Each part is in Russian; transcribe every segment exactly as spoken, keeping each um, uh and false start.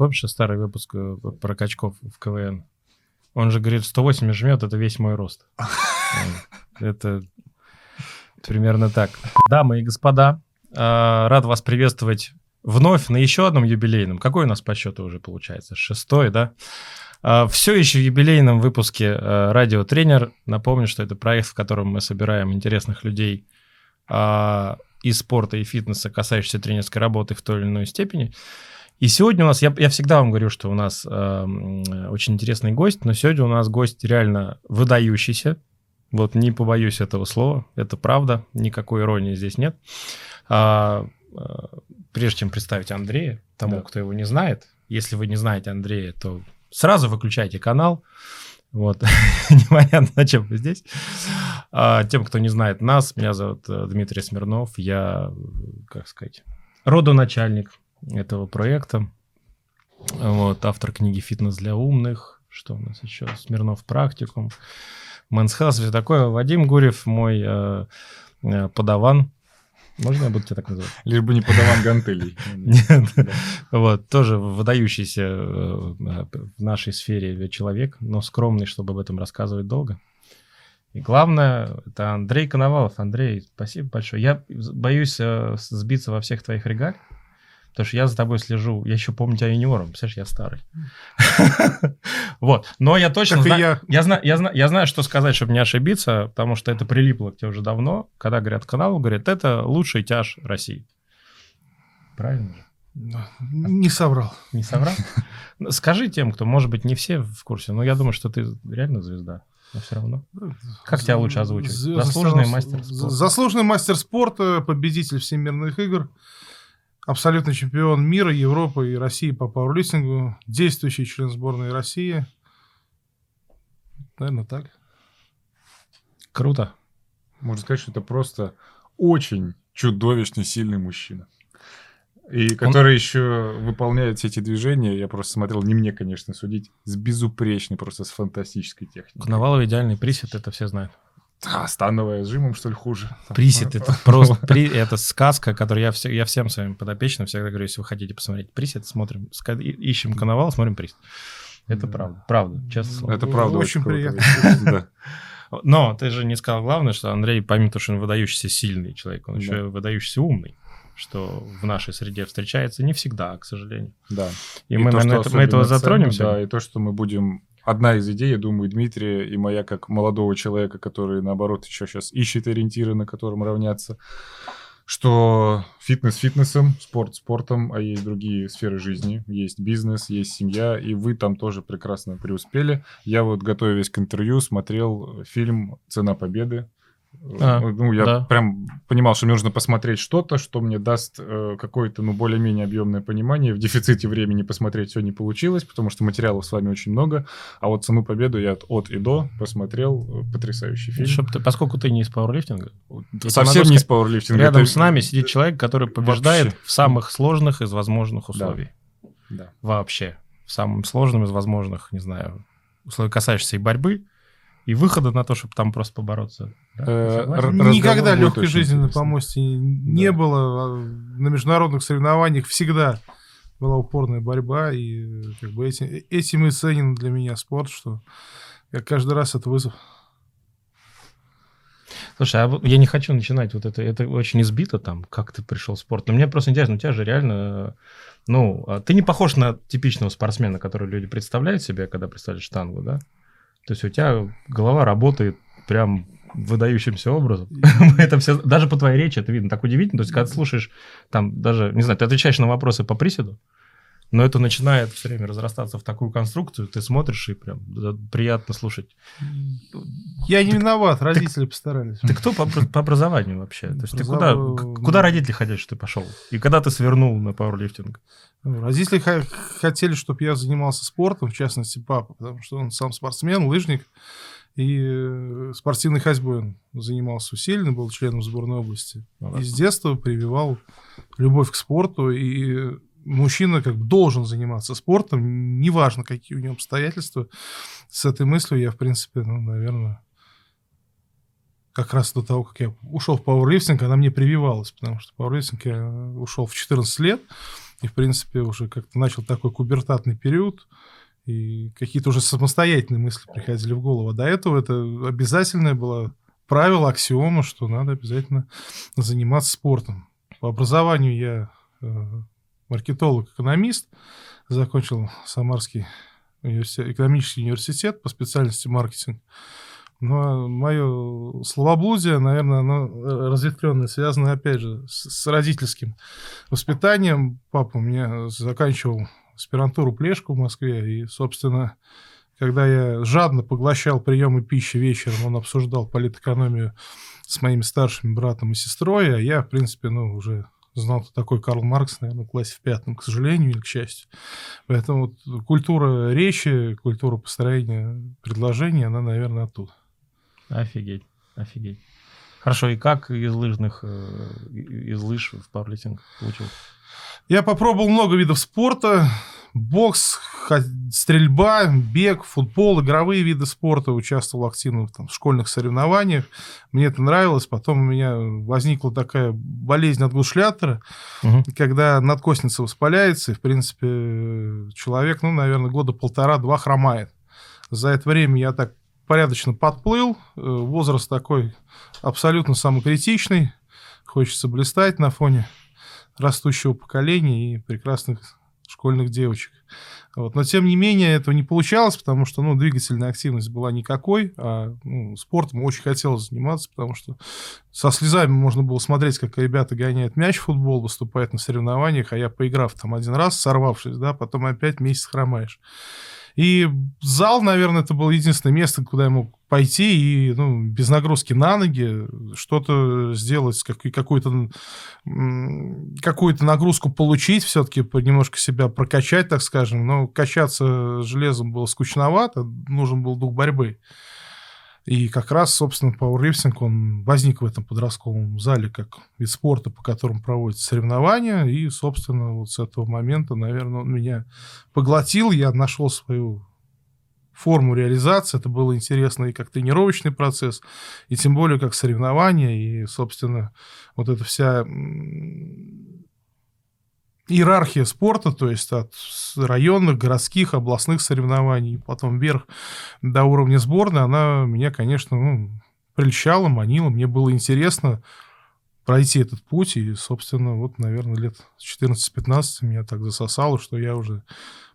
помнишь старый выпуск про качков в КВН? Он же говорит, сто восемь жмет, это весь мой рост. Это примерно так. Дамы и господа, рад вас приветствовать вновь на еще одном юбилейном. Какой у нас по счету уже получается? Шестой, да? Все еще в юбилейном выпуске «Радио Тренер». Напомню, что это проект, в котором мы собираем интересных людей из спорта и фитнеса, касающихся тренерской работы в той или иной степени. И сегодня у нас, я, я всегда вам говорю, что у нас э, очень интересный гость, но сегодня у нас гость реально выдающийся. Вот не побоюсь этого слова, это правда, никакой иронии здесь нет. А, а, прежде чем представить Андрея, тому, да. кто его не знает, если вы не знаете Андрея, то сразу выключайте канал. Вот, непонятно, зачем вы здесь. А, тем, кто не знает нас, меня зовут Дмитрий Смирнов, я, как сказать, родоначальник этого проекта, вот, автор книги «Фитнес для умных», что у нас еще, «Смирнов практикум», «Мэнс Хэлс», все такое. Вадим Гурев, мой э, э, подаван, можно я буду тебя так называть? Лишь бы не подаван гантелей. Вот, тоже выдающийся в нашей сфере человек, но скромный, чтобы об этом рассказывать долго. И главное, это Андрей Коновалов. Андрей, спасибо большое. Я боюсь сбиться во всех твоих регалиях, потому что я за тобой слежу. Я еще помню тебя юниором. Представляешь, я старый. Вот. Но я точно знаю... Я знаю, что сказать, чтобы не ошибиться, потому что это прилипло к тебе уже давно. Когда говорят каналу, говорят, это лучший тяж России. Правильно же? Не соврал. Не соврал? Скажи тем, кто, может быть, не все в курсе, но я думаю, что ты реально звезда. Но все равно. Как тебя лучше озвучивать? Заслуженный мастер спорта. Заслуженный мастер спорта, победитель всемирных игр. Абсолютный чемпион мира, Европы и России по пауэрлифтингу. Действующий член сборной России. Наверное, так. Круто. Можно сказать, что это просто очень чудовищно сильный мужчина. И который Он... еще выполняет все эти движения. Я просто смотрел, не мне, конечно, судить, с безупречной, просто с фантастической техникой. Коновалов идеальный присед, это все знают. А, становая жимом, что ли, хуже? Присед, это просто при, это сказка, которую я, все, я всем своим подопечным всегда говорю, если вы хотите посмотреть присед, смотрим, ищем Коновалова, смотрим присед. Это да. правда, правда, честное слово. Это правда, очень, очень приятно. Но ты же не сказал главное, что Андрей, помимо того, что он выдающийся сильный человек, он да. еще выдающийся умный, что в нашей среде встречается не всегда, к сожалению. Да. И, и мы, то, наверное, это, мы этого затронем. Да, и то, что мы будем... Одна из идей, я думаю, Дмитрия и моя, как молодого человека, который, наоборот, еще сейчас ищет ориентиры, на котором равняться, что фитнес фитнесом, спорт спортом, а есть другие сферы жизни, есть бизнес, есть семья, и вы там тоже прекрасно преуспели. Я вот, готовясь к интервью, смотрел фильм «Цена победы». А, ну, я да. прям понимал, что мне нужно посмотреть что-то, что мне даст э, какое-то, ну, более-менее объемное понимание. В дефиците времени посмотреть все не получилось, потому что материалов с вами очень много. А вот «Цену победу» я от, от и до посмотрел. Потрясающий фильм. Чтоб ты, поскольку ты не из пауэрлифтинга. Совсем не из пауэрлифтинга. Рядом это... с нами сидит человек, который побеждает Вообще. в самых сложных из возможных условий. Да. Да. Вообще. В самом сложном из возможных, не знаю, условий, касающихся и борьбы, и выхода на то, чтобы там просто побороться. Да? Никогда легкой жизни на помосте не да. было. На международных соревнованиях всегда была упорная борьба. И как бы этим, этим и ценен для меня спорт, что я каждый раз это вызов. Слушай, а я не хочу начинать вот это. Это очень избито там, как ты пришел в спорт. Но мне просто интересно, у тебя же реально... Ну, ты не похож на типичного спортсмена, который люди представляют себе, когда представляют штангу, да? То есть у тебя голова работает прям выдающимся образом. Это все, даже по твоей речи это видно. Так удивительно. То есть когда ты слушаешь, там даже, не знаю, ты отвечаешь на вопросы по приседу, но это начинает все время разрастаться в такую конструкцию, ты смотришь и прям да, приятно слушать. Я не виноват, родители постарались. Ты кто по, по образованию вообще? То есть ты куда, куда родители хотели, что ты пошел? И когда ты свернул на пауэрлифтинг? Родители х- хотели, чтобы я занимался спортом, в частности папа, потому что он сам спортсмен, лыжник, и спортивной ходьбой он занимался усиленно, был членом сборной области. А и с детства прививал любовь к спорту, и мужчина как бы должен заниматься спортом, неважно, какие у него обстоятельства. С этой мыслью я, в принципе, ну, наверное, как раз до того, как я ушел в пауэрлифтинг, она мне прививалась, потому что пауэрлифтинг я ушел в четырнадцать лет, И, в принципе, уже как-то начал такой кубертатный период, и какие-то уже самостоятельные мысли приходили в голову. А до этого это обязательное было правило, аксиома, что надо обязательно заниматься спортом. По образованию я маркетолог-экономист, закончил Самарский университет, экономический университет по специальности маркетинг. Но мое словоблудие, наверное, оно разветвленное, связано, опять же, с родительским воспитанием. Папа у меня заканчивал аспирантуру Плешку в Москве, и, собственно, когда я жадно поглощал приемы пищи вечером, он обсуждал политэкономию с моими старшими братом и сестрой, а я, в принципе, ну, уже знал, кто такой Карл Маркс, наверное, в классе в пятом, к сожалению или к счастью. Поэтому вот культура речи, культура построения предложений, она, наверное, оттуда. Офигеть, офигеть. Хорошо, и как из лыжных, из лыж в пауэрлифтинг получил? Я попробовал много видов спорта. Бокс, стрельба, бег, футбол, игровые виды спорта. Участвовал активно в там, школьных соревнованиях. Мне это нравилось. Потом у меня возникла такая болезнь надгушлятора, угу. когда надкосница воспаляется, и, в принципе, человек, ну, наверное, года полтора-два хромает. За это время я так порядочно подплыл. Возраст такой абсолютно самокритичный. Хочется блистать на фоне растущего поколения и прекрасных школьных девочек. Вот. Но, тем не менее, этого не получалось, потому что ну, двигательная активность была никакой, а ну, спортом очень хотелось заниматься, потому что со слезами можно было смотреть, как ребята гоняют мяч в футбол, выступают на соревнованиях, а я, поиграв там один раз, сорвавшись, да, потом опять месяц хромаешь. И зал, наверное, это было единственное место, куда я мог пойти и ну, без нагрузки на ноги что-то сделать, как, какую-то, какую-то нагрузку получить, все-таки немножко себя прокачать, так скажем. Но качаться железом было скучновато, нужен был дух борьбы. И как раз, собственно, пауэрлифтинг, он возник в этом подростковом зале как вид спорта, по которому проводятся соревнования. И, собственно, вот с этого момента, наверное, он меня поглотил. Я нашел свою форму реализации. Это было интересно и как тренировочный процесс, и тем более как соревнования. И, собственно, вот эта вся иерархия спорта, то есть от районных, городских, областных соревнований, потом вверх до уровня сборной, она меня, конечно, ну, прельщала, манила. Мне было интересно пройти этот путь. И, собственно, вот, наверное, лет четырнадцать-пятнадцать меня так засосало, что я уже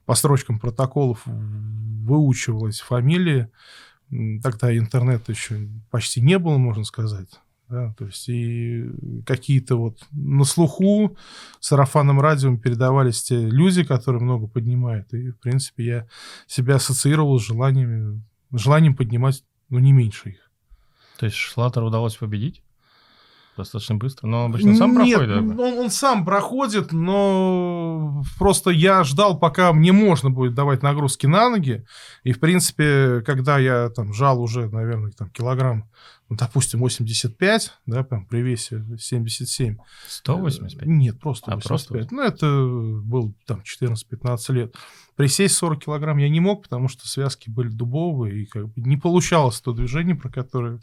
по строчкам протоколов выучивал эти фамилии. Тогда интернета еще почти не было, можно сказать. Да, то есть и какие-то вот на слуху сарафанным радио передавались те люди, которые много поднимают. И, в принципе, я себя ассоциировал с желанием, желанием поднимать, ну, не меньше их. То есть Шлаттеру удалось победить? Достаточно быстро, но он обычно сам Нет, проходит. Нет, он, он сам проходит, но просто я ждал, пока мне можно будет давать нагрузки на ноги. И, в принципе, когда я там жал уже, наверное, там, килограмм, ну, допустим, восемьдесят пять, да, прям при весе семьдесят семь. сто восемьдесят пять? Нет, просто а, восемьдесят пять. Просто... Ну, это было там четырнадцать-пятнадцать лет. Присесть сорок килограмм я не мог, потому что связки были дубовые, и как бы не получалось то движение, про которое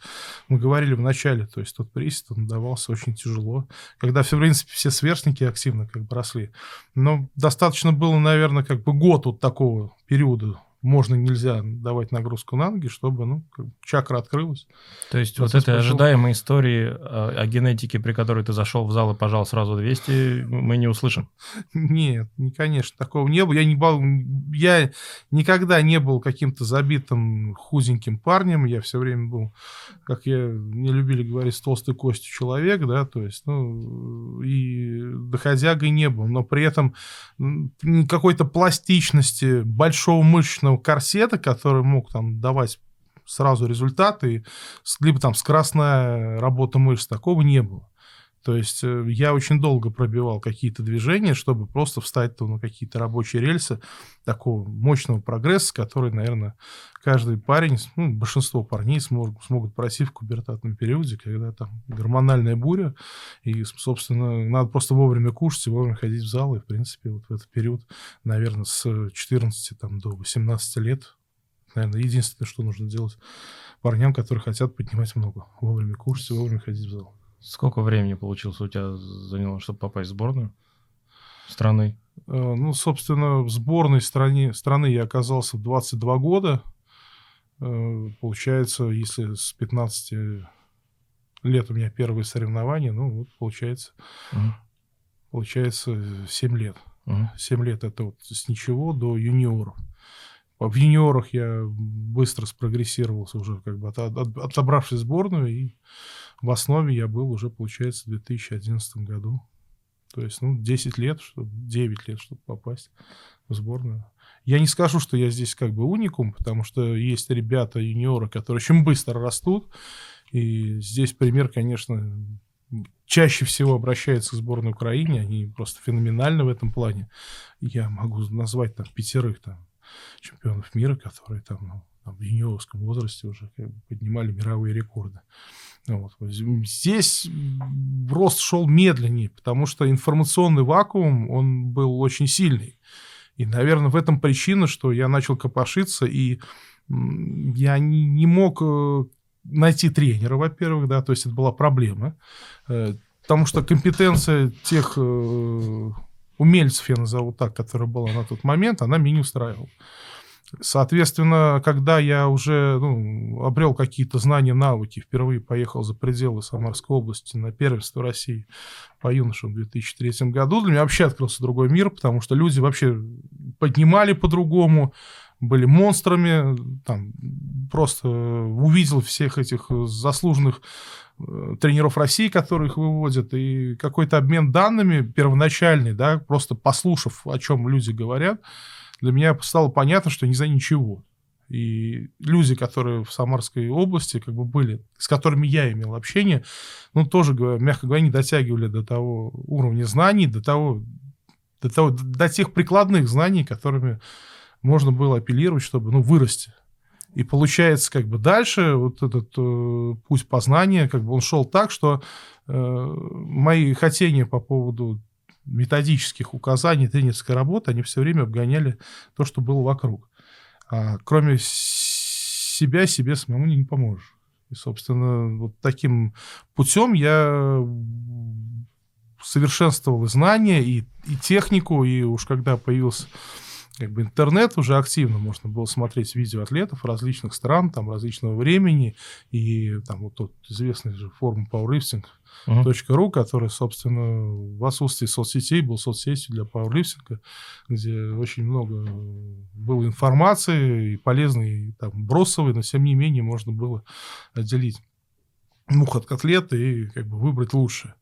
мы говорили в начале. То есть тот присед, он давался очень тяжело, когда, в принципе, все сверстники активно как бы росли. Но достаточно было, наверное, как бы год вот такого периода, можно-нельзя давать нагрузку на ноги, чтобы ну, как бы чакра открылась. То есть вот этой ожидаемой истории о, о генетике, при которой ты зашел в зал и пожал сразу двести, мы не услышим? Нет, не, конечно, такого не было. Я, не был, я никогда не был каким-то забитым худеньким парнем. Я все время был, как я, мне любили говорить, с толстой костью человек, да, то есть, ну, и доходягой не был. Но при этом какой-то пластичности, большого мышечного корсета, который мог там давать сразу результаты, либо там скоростная работа мышц, такого не было. То есть я очень долго пробивал какие-то движения, чтобы просто встать на какие-то рабочие рельсы такого мощного прогресса, который, наверное, каждый парень, ну, большинство парней смог, смогут пройти в кубертатном периоде, когда там гормональная буря, и, собственно, надо просто вовремя кушать и вовремя ходить в зал, и, в принципе, вот в этот период, наверное, с четырнадцати там, до восемнадцати лет, наверное, единственное, что нужно делать парням, которые хотят поднимать много, вовремя кушать и вовремя ходить в зал. Сколько времени, получилось, у тебя заняло, чтобы попасть в сборную? страны? Ну, собственно, в сборной стране, страны я оказался в двадцать два года. Получается, если с пятнадцати лет у меня первые соревнования, ну, вот получается, uh-huh. получается семь лет. Uh-huh. семь лет это вот с ничего до юниоров. В юниорах я быстро спрогрессировался уже, как бы от, от, отобравшись сборную, и в основе я был уже, получается, в две тысячи одиннадцатом году. То есть, ну, десять лет, чтобы, девять лет, чтобы попасть в сборную. Я не скажу, что я здесь как бы уникум, потому что есть ребята, юниоры, которые очень быстро растут. И здесь пример, конечно, чаще всего обращается к сборной Украины. Они просто феноменальны в этом плане. Я могу назвать там пятерых там чемпионов мира, которые там, ну, там, в юниорском возрасте уже как бы поднимали мировые рекорды. Вот. Здесь рост шел медленнее, потому что информационный вакуум, он был очень сильный. И, наверное, в этом причина, что я начал копошиться, и я не мог найти тренера, во-первых, да, то есть это была проблема, потому что компетенция тех умельцев, я назову так, которая была на тот момент, она меня не устраивала. Соответственно, когда я уже, ну, обрел какие-то знания, навыки, впервые поехал за пределы Самарской области на первенство России по юношам в две тысячи третьем году, для меня вообще открылся другой мир, потому что люди вообще поднимали по-другому, были монстрами, там, просто увидел всех этих заслуженных тренеров России, которые их выводят, и какой-то обмен данными первоначальный, да, просто послушав, о чем люди говорят, для меня стало понятно, что не за ничего. И люди, которые в Самарской области как бы были, с которыми я имел общение, ну, тоже, мягко говоря, не дотягивали до того уровня знаний, до того, до того, до тех прикладных знаний, которыми можно было апеллировать, чтобы, ну, вырасти. И получается, как бы дальше вот этот э, путь познания, как бы он шел так, что э, мои хотения по поводу методических указаний, тренерской работы, они все время обгоняли то, что было вокруг. А кроме себя, себе самому не поможешь. И, собственно, вот таким путем я совершенствовал и знания, и, и технику, и уж когда появился как бы интернет, уже активно можно было смотреть видео атлетов различных стран, там, различного времени, и там вот тот известный же форум пауэрлифтинг точка ру, который, собственно, в отсутствии соцсетей был соцсетью для пауэрлифтинга, где очень много было информации, и полезной, и там бросовой, но, тем не менее, можно было отделить мух от котлет и как бы выбрать лучшее.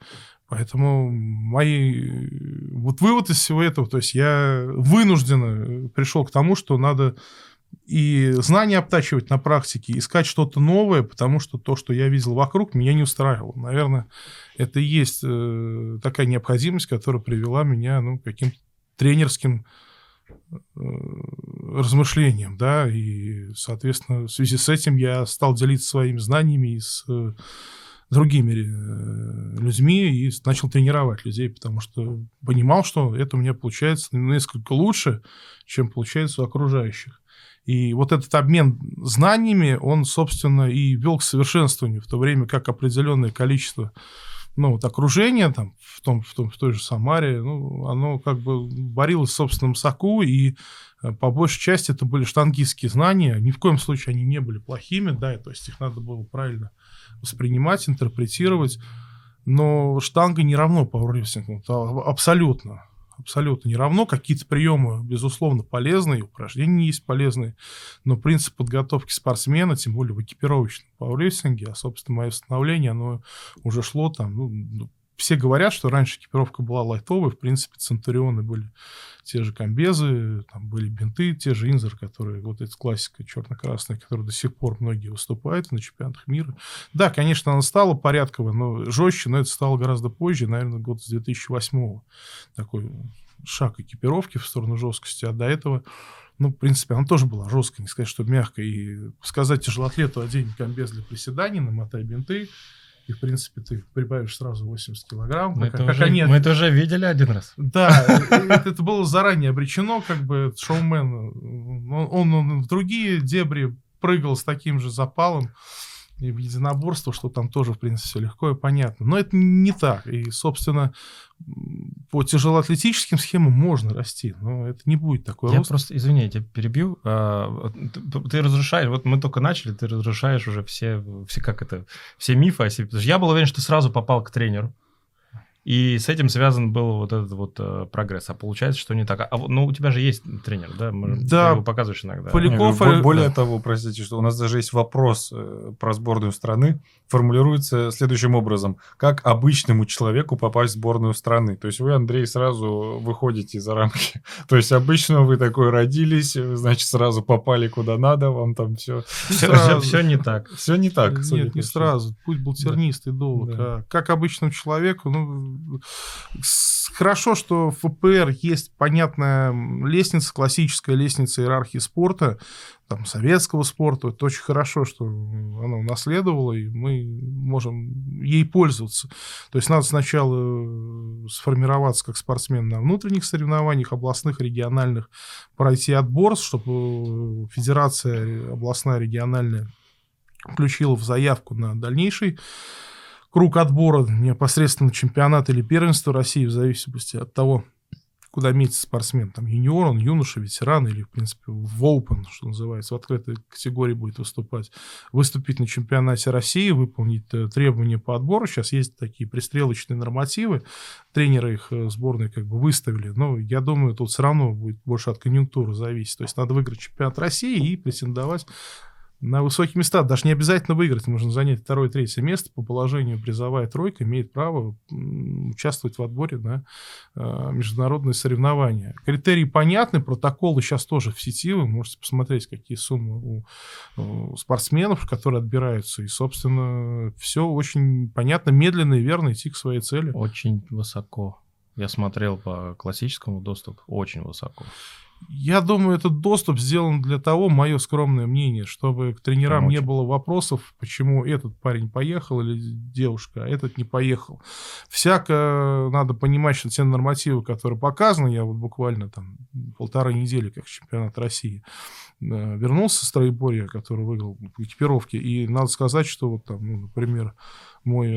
Поэтому мои вот вывод из всего этого, то есть я вынужденно пришел к тому, что надо и знания обтачивать на практике, искать что-то новое, потому что то, что я видел вокруг, меня не устраивало. Наверное, это и есть такая необходимость, которая привела меня, ну, к каким-то тренерским размышлениям, да, и, соответственно, в связи с этим я стал делиться своими знаниями и с другими людьми и начал тренировать людей, потому что понимал, что это у меня получается несколько лучше, чем получается у окружающих. И вот этот обмен знаниями, он, собственно, и вел к совершенствованию, в то время как определенное количество, ну, вот окружения там, в, том, в, том, в той же Самаре, ну, оно как бы борилось в собственном соку, и по большей части это были штангистские знания, ни в коем случае они не были плохими, да, то есть их надо было правильно воспринимать, интерпретировать, но штанга не равно пауэрлифтингу, абсолютно, абсолютно не равно. Какие-то приемы, безусловно, полезные, упражнения есть полезные, но принцип подготовки спортсмена, тем более в экипировочном пауэрлифтинге, а, собственно, мое становление, оно уже шло там, ну, все говорят, что раньше экипировка была лайтовой, в принципе, центурионы были те же комбезы, там были бинты, те же Инзер, которые, вот эта классика черно-красная, которая до сих пор многие выступают на чемпионатах мира. Да, конечно, она стала порядковой, но жестче, но это стало гораздо позже, наверное, год с две тысячи восьмого. Такой шаг экипировки в сторону жесткости, а до этого, ну, в принципе, она тоже была жесткая, не сказать, что мягкая. И сказать тяжелоатлету: одень комбез для приседаний, намотай бинты, и, в принципе, ты прибавишь сразу восемьдесят килограмм. Мы, как, это, как уже, они... мы это уже видели один раз. Да, это было заранее обречено, как бы шоумен. Он в другие дебри прыгал с таким же запалом. и в единоборство, что там тоже, в принципе, все легко и понятно. Но это не так. И, собственно, по тяжелоатлетическим схемам можно расти, но это не будет такой я рост. Я просто, извини, я тебя перебью. Ты разрушаешь, вот мы только начали, ты разрушаешь уже все, все, как это, все мифы о себе. Потому что я был уверен, что ты сразу попал к тренеру. И с этим связан был вот этот вот э, прогресс. А получается, что не так. А, ну, у тебя же есть тренер, да? Мы, да. Ты его показываешь иногда. Поляков... Нет, более да. того, простите, что у нас даже есть вопрос э, про сборную страны. Формулируется следующим образом. Как обычному человеку попасть в сборную страны? То есть вы, Андрей, сразу выходите за рамки. То есть обычно вы такой родились, значит, сразу попали куда надо, вам там все... Все, все, все не так. Все не так. Нет, не точно. Сразу. Путь был тернистый, да. долг. Да. А как обычному человеку, ну, хорошо, что в ФПР есть понятная лестница, классическая лестница иерархии спорта, там, советского спорта. Это очень хорошо, что она унаследовала, и мы можем ей пользоваться. То есть надо сначала сформироваться как спортсмен на внутренних соревнованиях, областных, региональных, пройти отбор, чтобы федерация областная, региональная включила в заявку на дальнейший круг отбора непосредственно чемпионат или первенство России, в зависимости от того, куда метится спортсмен. Там юниор, он юноша, ветеран или, в принципе, в open, что называется, в открытой категории будет выступать. Выступить на чемпионате России, выполнить требования по отбору. Сейчас есть такие пристрелочные нормативы. Тренеры их сборной как бы выставили. Но я думаю, тут все равно будет больше от конъюнктуры зависеть. То есть надо выиграть чемпионат России и претендовать на высокие места. Даже не обязательно выиграть. Можно занять второе, третье место. По положению призовая тройка имеет право участвовать в отборе на э, международные соревнования. Критерии понятны. Протоколы сейчас тоже в сети. Вы можете посмотреть, какие суммы у, у спортсменов, которые отбираются. И, собственно, все очень понятно. Медленно и верно идти к своей цели. Очень высоко. Я смотрел по классическому доступу. Очень высоко. Я думаю, этот доступ сделан для того, мое скромное мнение, чтобы к тренерам Помочь. не было вопросов, почему этот парень поехал или девушка, а этот не поехал. Всяко надо понимать, что те нормативы, которые показаны, я вот буквально там полторы недели, как чемпионат России, вернулся с троеборья, который выиграл в экипировке, и надо сказать, что вот там, ну, например, мой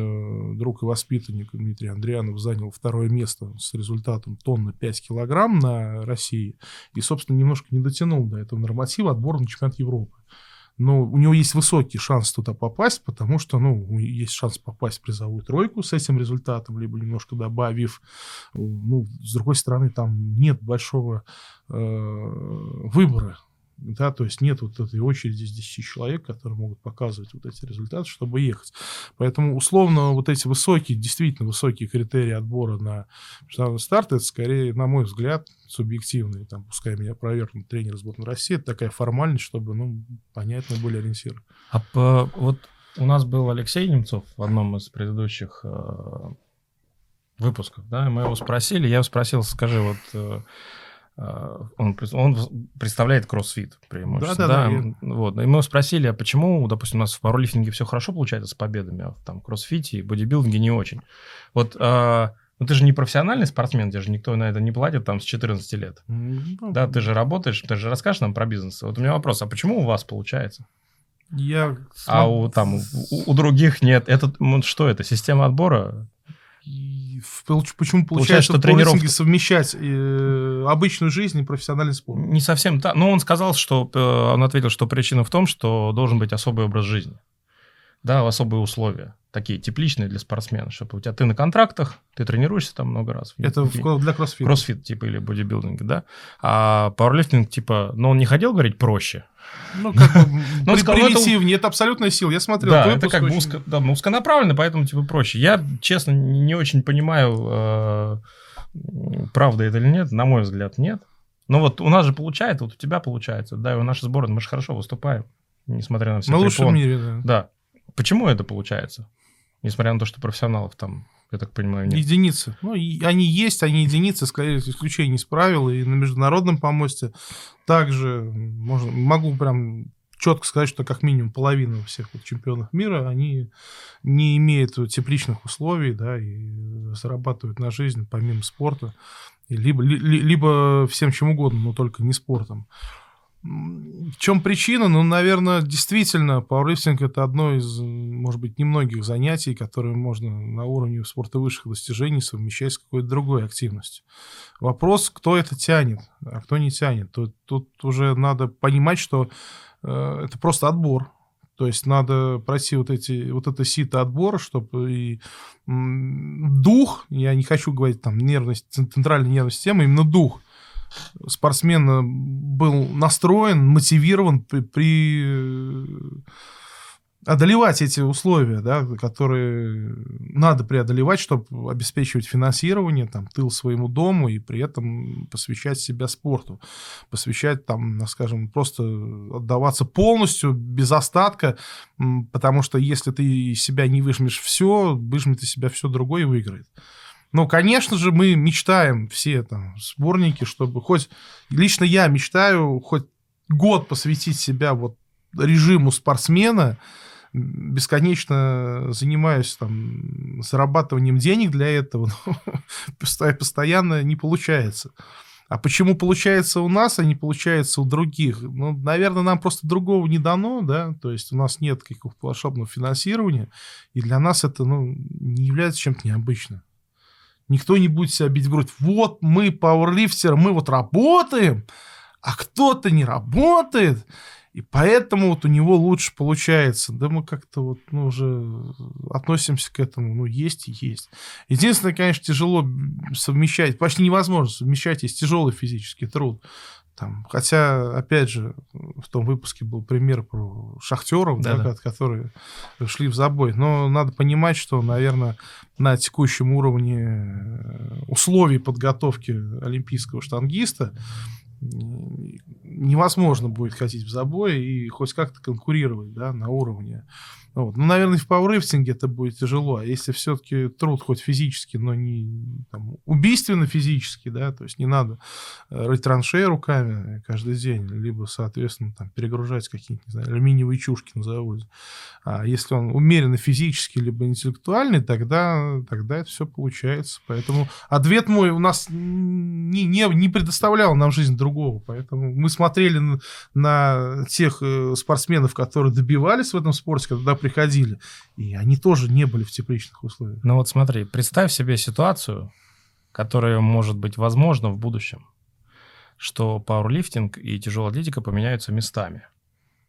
друг и воспитанник Дмитрий Андреянов занял второе место с результатом тонна пять килограмм на России. И, собственно, немножко не дотянул до этого норматива отбора на чемпионат Европы. Но у него есть высокий шанс туда попасть, потому что, ну, есть шанс попасть в призовую тройку с этим результатом, либо немножко добавив. Ну, с другой стороны, там нет большого э, выбора. Да, то есть нет вот этой очереди из десяти человек, которые могут показывать вот эти результаты, чтобы ехать. Поэтому, условно, вот эти высокие, действительно высокие критерии отбора на международный старт, это скорее, на мой взгляд, субъективные. Там, пускай меня опровергнут тренер сборной России, это такая формальность, чтобы, ну, понятно, были ориентиры. А по, вот у нас был Алексей Немцов в одном из предыдущих э, выпусков, да, мы его спросили, я его спросил, скажи, вот... Э, Он, он представляет кроссфит преимущественно. Да, да, да. Да. Вот. И мы спросили, а почему, допустим, у нас в пауэрлифтинге все хорошо получается с победами, а там в кроссфите и бодибилдинге не очень. Вот, а, ну, ты же не профессиональный спортсмен, тебе же никто на это не платит там с четырнадцати лет. Mm-hmm. Да, ты же работаешь, ты же расскажешь нам про бизнес. Вот у меня вопрос, а почему у вас получается? Я... А у, там, у, у других нет. Это, что это, система отбора? И почему получается, получается в тренировке совмещать э, обычную жизнь и профессиональный спорт? Не совсем так. Но он сказал, что э, он ответил, что причина в том, что должен быть особый образ жизни, да, особые условия, такие тепличные для спортсмена, чтобы у тебя ты на контрактах, ты тренируешься там много раз. Это в, для кроссфита. Кроссфит типа или бодибилдинг, да. А пауэрлифтинг типа, но он не хотел говорить проще. Ну, как бы примитивнее, это абсолютная сила. Я смотрел, да, это как бы узконаправленно, поэтому типа проще. Я, честно, не очень понимаю, правда это или нет. На мой взгляд, нет. Но вот у нас же получается, вот у тебя получается, да, и у нашей сборной мы же хорошо выступаем, несмотря на все. Мы лучше в мире, да. Да. Почему это получается? Несмотря на то, что профессионалов там, я так понимаю, нет. Единицы. Ну, и они есть, они единицы, скорее, исключение из правил. И на международном помосте также можно, могу прям четко сказать, что как минимум половина всех вот чемпионов мира, они не имеют тепличных условий, да, и зарабатывают на жизнь помимо спорта. Либо, либо всем чем угодно, но только не спортом. В чем причина? Ну, наверное, действительно, пауэрлифтинг – это одно из, может быть, немногих занятий, которые можно на уровне спорта высших достижений совмещать с какой-то другой активностью. Вопрос, кто это тянет, а кто не тянет. Тут, тут уже надо понимать, что э, это просто отбор. То есть надо пройти вот, эти, вот это сито отбора, чтобы и дух, я не хочу говорить там нервность, центральная нервная система, именно дух спортсмена был настроен, мотивирован при, при... одолевать эти условия, да, которые надо преодолевать, чтобы обеспечивать финансирование, там, тыл своему дому и при этом посвящать себя спорту, посвящать, там, скажем, просто отдаваться полностью, без остатка, потому что если ты из себя не выжмешь все, выжмет из себя все другое и выиграет. Ну, конечно же, мы мечтаем все там сборники, чтобы хоть... Лично я мечтаю хоть год посвятить себя вот режиму спортсмена, бесконечно занимаюсь там зарабатыванием денег для этого, но постоянно не получается. А почему получается у нас, а не получается у других? Ну, наверное, нам просто другого не дано, да, то есть у нас нет какого-то волшебного финансирования, и для нас это, ну, не является чем-то необычным. Никто не будет себя бить в грудь. Вот мы, пауэрлифтеры, мы вот работаем, а кто-то не работает, и поэтому вот у него лучше получается. Да мы как-то вот, ну, уже относимся к этому. Ну, есть и есть. Единственное, конечно, тяжело совмещать, почти невозможно совмещать, есть тяжелый физический труд. Там, хотя, опять же, в том выпуске был пример про шахтеров, да, да. которые шли в забой. Но надо понимать, что, наверное, на текущем уровне условий подготовки олимпийского штангиста невозможно будет ходить в забой и хоть как-то конкурировать, да, на уровне. Вот. Ну, наверное, в пауэрлифтинге это будет тяжело. А если все-таки труд хоть физически, но не там, убийственно физически, да, то есть не надо рыть траншеи руками каждый день, либо, соответственно, там, перегружать какие-нибудь, не знаю, алюминиевые чушки на заводе. А если он умеренно физически, либо интеллектуальный, тогда, тогда это все получается. Поэтому ответ мой у нас не, не, не предоставлял нам жизнь другого. Поэтому мы смотрели на, на тех спортсменов, которые добивались в этом спорте, когда приходили, и они тоже не были в тепличных условиях. Ну вот смотри, представь себе ситуацию, которая может быть возможна в будущем, что пауэрлифтинг и тяжелая атлетика поменяются местами.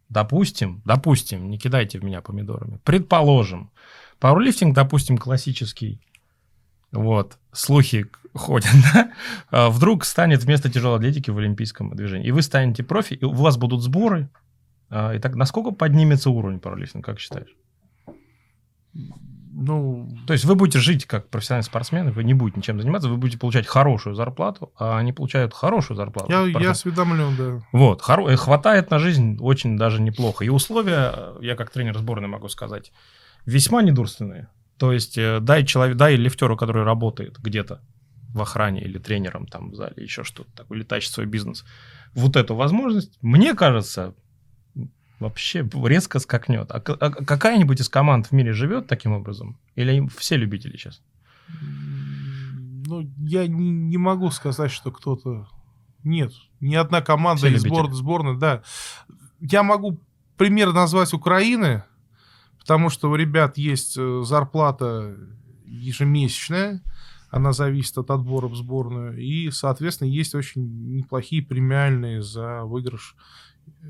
Допустим, допустим, не кидайте в меня помидорами, предположим, пауэрлифтинг, допустим, классический, вот, слухи ходят, да? Вдруг станет вместо тяжелой атлетики в олимпийском движении, и вы станете профи, и у вас будут сборы. Итак, насколько поднимется уровень пауэрлифтинга, как считаешь? Ну... То есть вы будете жить как профессиональный спортсмен, вы не будете ничем заниматься, вы будете получать хорошую зарплату, а они получают хорошую зарплату. Я, я осведомлен, да. Вот, хоро... хватает на жизнь очень даже неплохо. И условия, я как тренер сборной могу сказать, весьма недурственные. То есть дай, человек, дай лифтеру, который работает где-то в охране или тренером там в зале, еще что-то такое, или тащит свой бизнес, вот эту возможность, мне кажется... Вообще резко скакнет. А какая-нибудь из команд в мире живет таким образом? Или все любители сейчас? Ну, я не, не могу сказать, что кто-то... Нет, ни одна команда из сбор... сборной, да. Я могу пример назвать Украины, потому что у ребят есть зарплата ежемесячная, она зависит от отбора в сборную, и, соответственно, есть очень неплохие премиальные за выигрыш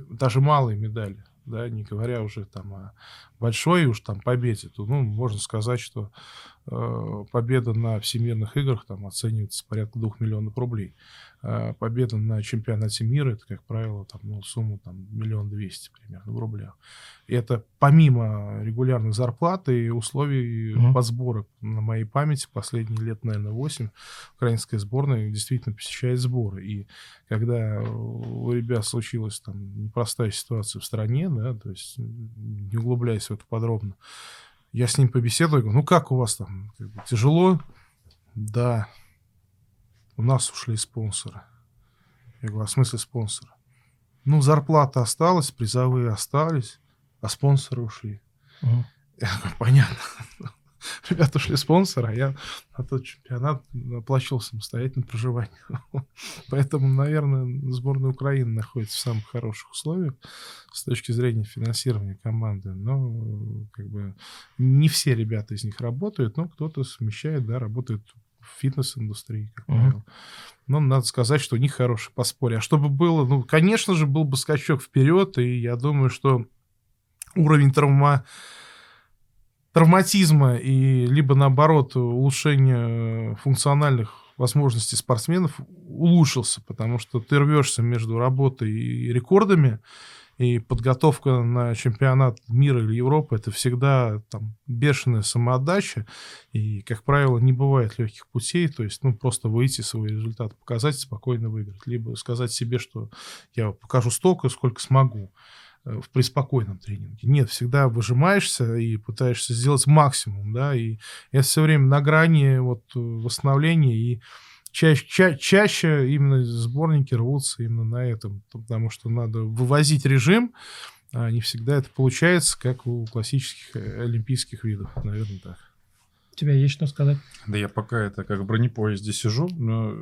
даже малые медали, да, не говоря уже там о большой уж там победе, то, ну, можно сказать, что э, победа на всемирных играх там оценивается порядка двух миллионов рублей. Э, победа на чемпионате мира, это, как правило, там, ну, сумма там миллион двести примерно в рублях. И это помимо регулярных зарплат и условий mm-hmm. подсборок. На моей памяти последние лет, наверное, восемь украинская сборная действительно посещает сборы. И когда у ребят случилась там непростая ситуация в стране, да, то есть не углубляясь в это подробно, я с ним побеседовал, говорю, ну как у вас там, как бы, тяжело? Да, у нас ушли спонсоры. Я говорю, а в смысле спонсоры? Ну, зарплата осталась, призовые остались, а спонсоры ушли. Uh-huh. Я говорю, понятно. ребята ушли спонсора, а я на тот чемпионат оплачивал самостоятельное проживание. Поэтому, наверное, сборная Украины находится в самых хороших условиях с точки зрения финансирования команды. Но как бы не все ребята из них работают, но кто-то совмещает, да, работает в фитнес-индустрии, как uh-huh. правило. Но надо сказать, что у них хорошее подспорье. А чтобы было, ну, конечно же, был бы скачок вперед, и я думаю, что уровень травма... травматизма и либо, наоборот, улучшение функциональных возможностей спортсменов улучшился, потому что ты рвешься между работой и рекордами, и подготовка на чемпионат мира или Европы — это всегда там бешеная самоотдача, и, как правило, не бывает легких путей, то есть, ну, просто выйти свой результат, показать, спокойно выиграть, либо сказать себе, что я покажу столько, сколько смогу в приспокойном тренинге. Нет, всегда выжимаешься и пытаешься сделать максимум, да, и я все время на грани вот восстановления, и чаще, ча- чаще именно сборники рвутся именно на этом, потому что надо вывозить режим, а не всегда это получается, как у классических олимпийских видов, наверное, так. У тебя есть что сказать? Да я пока это как в бронепоезде сижу, но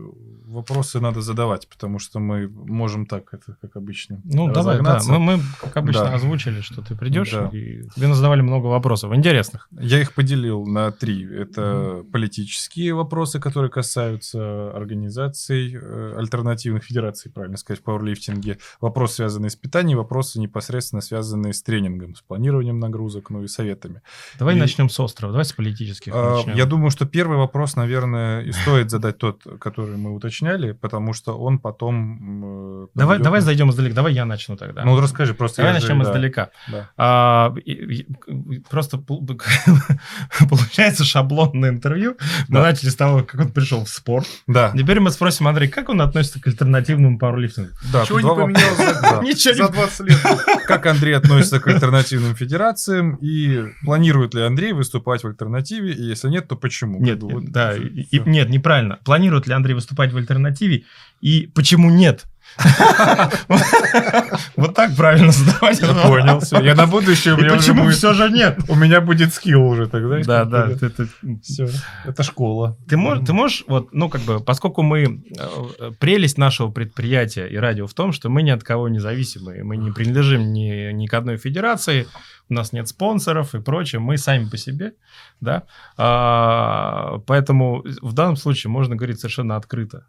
вопросы надо задавать, потому что мы можем так, это как обычно. Ну давай, да. Мы, мы как обычно да. озвучили, что ты придешь, да. и тебе назадавали много вопросов интересных. Я их поделил на три. Это mm-hmm. политические вопросы, которые касаются организаций, альтернативных федераций, правильно сказать, в пауэрлифтинге. Вопросы, связанные с питанием, вопросы, непосредственно связанные с тренингом, с планированием нагрузок, ну и советами. Давай и... начнем с острова, давай с политических. Начнем. Я думаю, что первый вопрос, наверное, и стоит задать тот, который мы уточняли, потому что он потом... Давай, давай зайдем издалека. Давай я начну тогда. Ну, расскажи просто. Давай начнем же, издалека. Да. А, и, и, просто получается шаблонное интервью. Мы да. начали с того, как он пришел в спорт. Да. Теперь мы спросим Андрея, как он относится к альтернативному пауэрлифтингу. Да, ничего не поменялось за двадцать лет. Как Андрей относится к альтернативным федерациям и планирует ли Андрей выступать в альтернативе? И если нет, то почему? Нет, как бы, вот, да, и, нет, неправильно. Планирует ли Андрей выступать в альтернативе? И почему нет? Вот так правильно задавать. Я понял, все. Я на будущее... И почему все же нет? У меня будет скилл уже тогда. Да, да. Все. Это школа. Ты можешь... вот, ну, как бы, поскольку мы... Прелесть нашего предприятия и радио в том, что мы ни от кого не зависимы. Мы не принадлежим ни к одной федерации. У нас нет спонсоров и прочее. Мы сами по себе. Да. Поэтому в данном случае можно говорить совершенно открыто.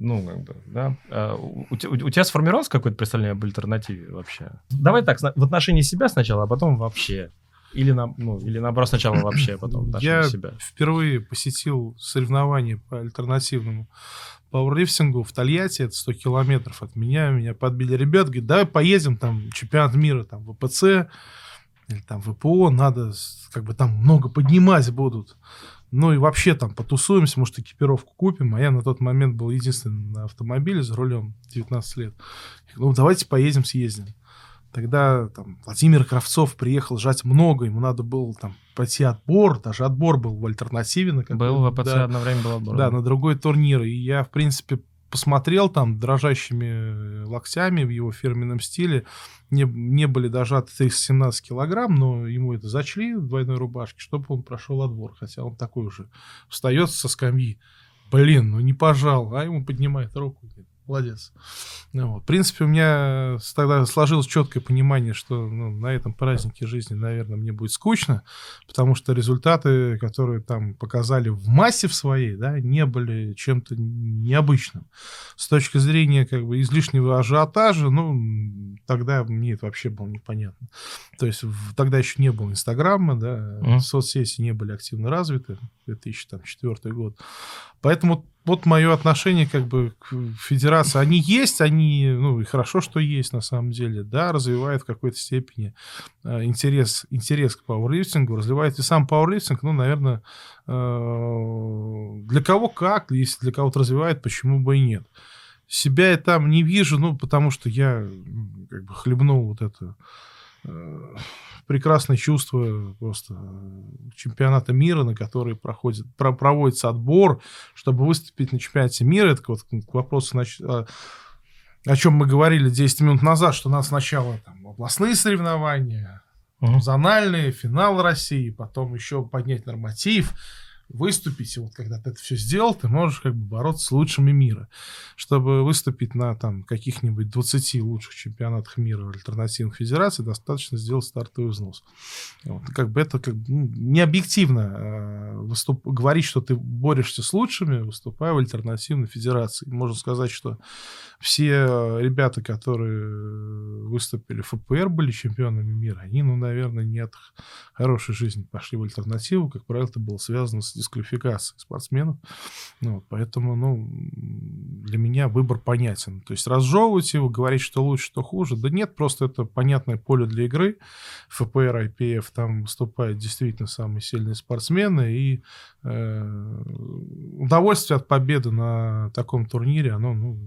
Ну, как бы, да. А, у, у, у тебя сформировалось какое-то представление об альтернативе вообще? Давай так, в отношении себя сначала, а потом вообще. Или, на, ну, или наоборот, сначала вообще, а потом в отношении себя. Я впервые посетил соревнования по альтернативному пауэрлифтингу в Тольятти, это сто километров от меня. Меня подбили ребят, говорят, давай поедем, там, чемпионат мира, там, ВПЦ, или там ВПО, надо, как бы, там много поднимать будут. Ну и вообще там потусуемся, может, экипировку купим. А я на тот момент был единственным на автомобиле за рулем, девятнадцать лет. Ну, давайте поедем, съездим. Тогда там Владимир Кравцов приехал жать много, ему надо было там пойти отбор, даже отбор был в альтернативе. На был в ВПЦ, да, одно время был отбор. Да, на другой турнир. И я, в принципе, посмотрел там дрожащими локтями в его фирменном стиле. Не, не были дожаты триста семнадцать килограмм, но ему это зачли в двойной рубашке, чтобы он прошел отбор. Хотя он такой уже встает со скамьи. Блин, ну не пожал. А ему поднимает руку. Молодец. Ну, вот. В принципе, у меня тогда сложилось четкое понимание, что ну, на этом празднике жизни, наверное, мне будет скучно, потому что результаты, которые там показали в массе в своей, да, не были чем-то необычным. С точки зрения как бы излишнего ажиотажа, ну, тогда мне это вообще было непонятно. То есть в, тогда еще не было Инстаграма, да, mm-hmm. соцсети не были активно развиты, две тысячи четвёртый год. Поэтому вот мое отношение как бы к федерации. Они есть, они, ну, и хорошо, что есть на самом деле, да, развивает в какой-то степени интерес, интерес к пауэрлифтингу, развивает и сам пауэрлифтинг, ну, наверное, для кого как, если для кого-то развивает, почему бы и нет. Себя я там не вижу, ну, потому что я как бы хлебнул вот это... прекрасное чувство просто чемпионата мира, на который проходит, про, проводится отбор, чтобы выступить на чемпионате мира. Это вот к вопросу, нач... о чем мы говорили десять минут назад, что у нас сначала там областные соревнования, угу. зональные, финал России, потом еще поднять норматив, выступить. И вот когда ты это все сделал, ты можешь как бы бороться с лучшими мира. Чтобы выступить на там каких-нибудь двадцати лучших чемпионатах мира в альтернативных федерациях, достаточно сделать стартовый взнос. Вот. Как бы это как бы, ну, необъективно э, выступ... говорить, что ты борешься с лучшими, выступая в альтернативной федерации. Можно сказать, что все ребята, которые выступили в эф пэ эр, были чемпионами мира, они, ну, наверное, не от хорошей жизни пошли в альтернативу. Как правило, это было связано с дисквалификацией спортсменов. Ну, вот, поэтому, ну, для меня выбор понятен. То есть разжевывать его, говорить, что лучше, что хуже. Да нет, просто это понятное поле для игры. эф пэ эр, ай пи эф, там выступают действительно самые сильные спортсмены. И э, удовольствие от победы на таком турнире, оно... Ну,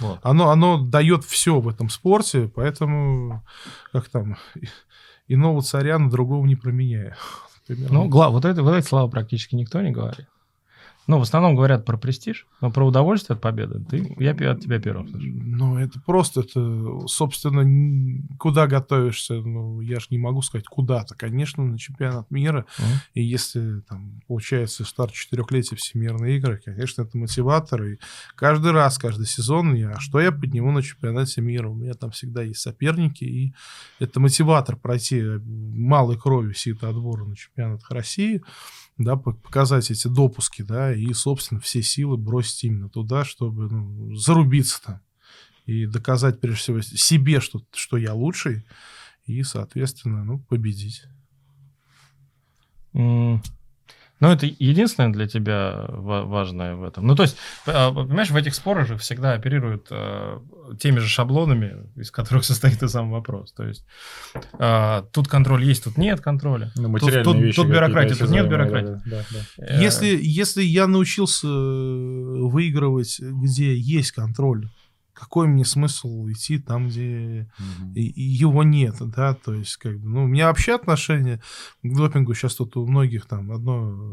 вот. Оно, оно дает все в этом спорте, поэтому, как там, иного царя на другого не променяя. Примерно. Ну, гла- вот, это, вот эти слова практически никто не говорит. Ну, в основном говорят про престиж, но про удовольствие от победы ты, я от тебя первым слышу. Ну, это просто, это, собственно, куда готовишься? Ну, я же не могу сказать куда-то. Конечно, на чемпионат мира. Uh-huh. И если, там, получается, старт четырехлетия всемирные игры, конечно, это мотиватор. И каждый раз, каждый сезон, я, а что я подниму на чемпионате мира? У меня там всегда есть соперники, и это мотиватор пройти малой кровью все это отборы на чемпионатах России, да, показать эти допуски, да, и, собственно, все силы бросить именно туда, чтобы, ну, зарубиться там и доказать, прежде всего, себе, что, что я лучший, и, соответственно, ну, победить. Mm. Ну, это единственное для тебя важное в этом. Ну, то есть, понимаешь, в этих спорах же всегда оперируют э, теми же шаблонами, из которых состоит и сам вопрос. То есть, э, тут контроль есть, тут нет контроля. Ну, материальные тут, вещи, тут бюрократия, тут нет бюрократии. Да, да, да. Если, если я научился выигрывать, где есть контроль, какой мне смысл идти там, где угу. его нет, да, то есть, как бы, ну, у меня вообще отношение к допингу сейчас тут у многих там одно,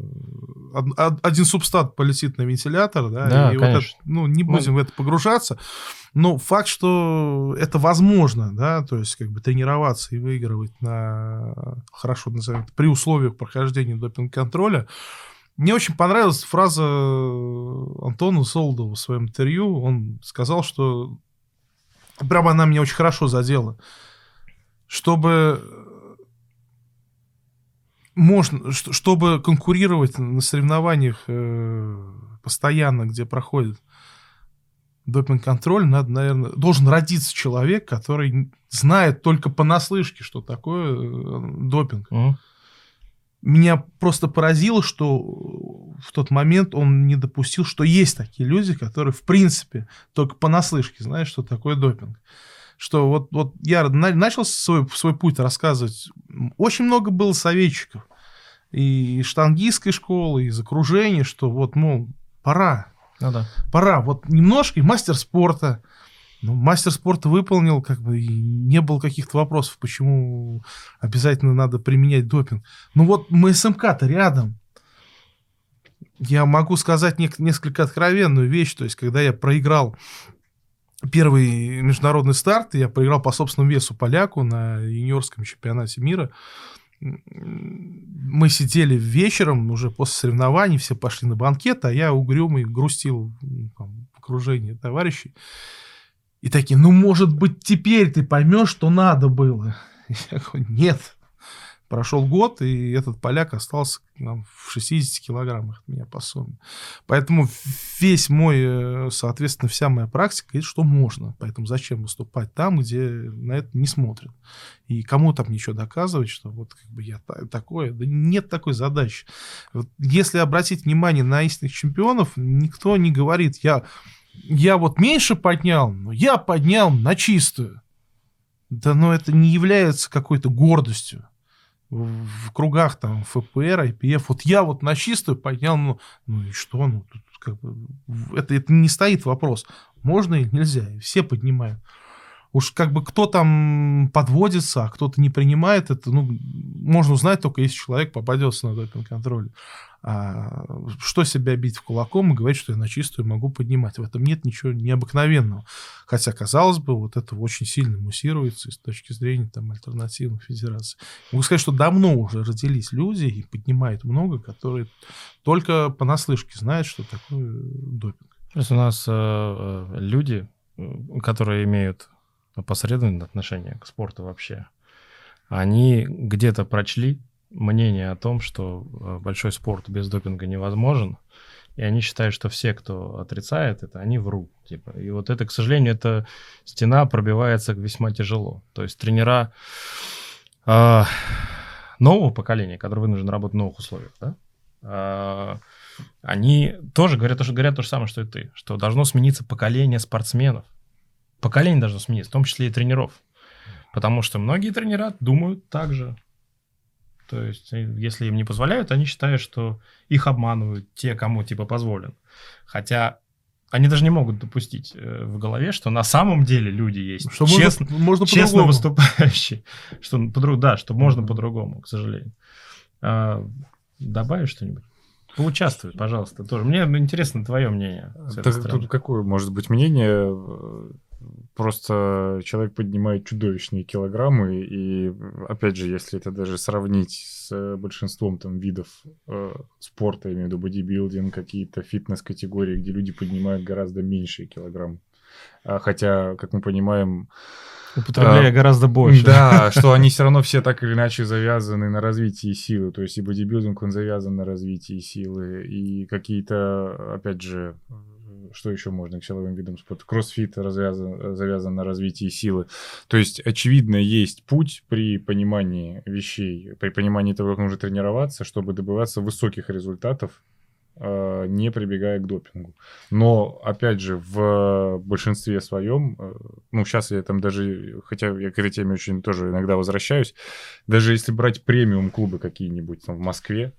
од, один субстат полетит на вентилятор, да, да и вот это, ну, не будем ну... в это погружаться, но факт, что это возможно, да, то есть, как бы, тренироваться и выигрывать на, хорошо назовем это, при условиях прохождения допинг-контроля. Мне очень понравилась фраза Антона Солодова в своем интервью. Он сказал, что... Прямо она меня очень хорошо задела. Чтобы... Можно... Чтобы конкурировать на соревнованиях постоянно, где проходит допинг-контроль, надо, наверное... Должен родиться человек, который знает только понаслышке, что такое допинг. Mm. Меня просто поразило, что в тот момент он не допустил, что есть такие люди, которые, в принципе, только понаслышке знают, что такое допинг. Что вот, вот я начал свой, свой путь рассказывать. Очень много было советчиков и штангистской школы, и из окружения, что вот, мол, пора. Ну, да. Пора. Вот немножко, и мастер спорта. Ну, мастер спорта выполнил, как бы, и не было каких-то вопросов, почему обязательно надо применять допинг. Ну вот мы СМК-то рядом. Я могу сказать не- несколько откровенную вещь. То есть, когда я проиграл первый международный старт, я проиграл по собственному весу поляку на юниорском чемпионате мира. Мы сидели вечером, уже после соревнований, все пошли на банкет, а я угрюмый грустил там, в окружении товарищей. И такие, ну, может быть, теперь ты поймешь, что надо было. Я говорю, нет. Прошел год, и этот поляк остался там, в шестидесяти килограммах от меня по сумме. Поэтому весь мой, соответственно, вся моя практика говорит, что можно. Поэтому зачем выступать там, где на это не смотрят. И кому там ничего доказывать, что вот как бы я такое. Да нет такой задачи. Вот, если обратить внимание на истинных чемпионов, никто не говорит, я... Я вот меньше поднял, но я поднял на чистую. Да, но это не является какой-то гордостью. В кругах там эф пэ эр, ай пи эф. Вот я вот на чистую поднял, ну, ну и что? Ну, тут как бы, это, это не стоит вопрос. Можно или нельзя? И все поднимают. Уж как бы кто там подводится, а кто-то не принимает это, ну, можно узнать только, если человек попадется на допинг-контроль. Что себя бить в кулаком и говорить, что я на чистую могу поднимать? В этом нет ничего необыкновенного. Хотя, казалось бы, вот это очень сильно муссируется с точки зрения там, альтернативных федераций. Могу сказать, что давно уже родились люди и поднимают много, которые только понаслышке знают, что такое допинг. То есть у нас э, люди, которые имеют опосредованное отношение к спорту вообще, они где-то прочли мнение о том, что большой спорт без допинга невозможен, и они считают, что все, кто отрицает это, они врут. Типа. И вот это, к сожалению, эта стена пробивается весьма тяжело. То есть тренера э, нового поколения, которые вынуждены работать в новых условиях, да, э, они тоже говорят, говорят то же самое, что и ты, что должно смениться поколение спортсменов. Поколение должно смениться, в том числе и тренеров. Потому что многие тренера думают так же. То есть, если им не позволяют, они считают, что их обманывают те, кому типа позволен. Хотя они даже не могут допустить в голове, что на самом деле люди есть, что чест... можно, можно честно по-другому. Выступающие. Что, по-друг... Да, что можно по-другому, к сожалению. Добавишь что-нибудь? Поучаствуй, пожалуйста, тоже. Мне интересно твое мнение. Так, тут какое может быть мнение? Просто человек поднимает чудовищные килограммы, и, опять же, если это даже сравнить с большинством там, видов э, спорта, я имею в виду бодибилдинг, какие-то фитнес-категории, где люди поднимают гораздо меньшие килограммы. Хотя, как мы понимаем... Употребляя а, гораздо больше. Да, что они все равно все так или иначе завязаны на развитии силы. То есть и бодибилдинг, он завязан на развитии силы, и какие-то, опять же... Что еще можно к силовым видам спорта? Кроссфит развязан, завязан на развитии силы. То есть, очевидно, есть путь при понимании вещей, при понимании того, как нужно тренироваться, чтобы добиваться высоких результатов, не прибегая к допингу. Но, опять же, в большинстве своем, ну, сейчас я там даже, хотя я к этой теме очень тоже иногда возвращаюсь, даже если брать премиум-клубы какие-нибудь там в Москве,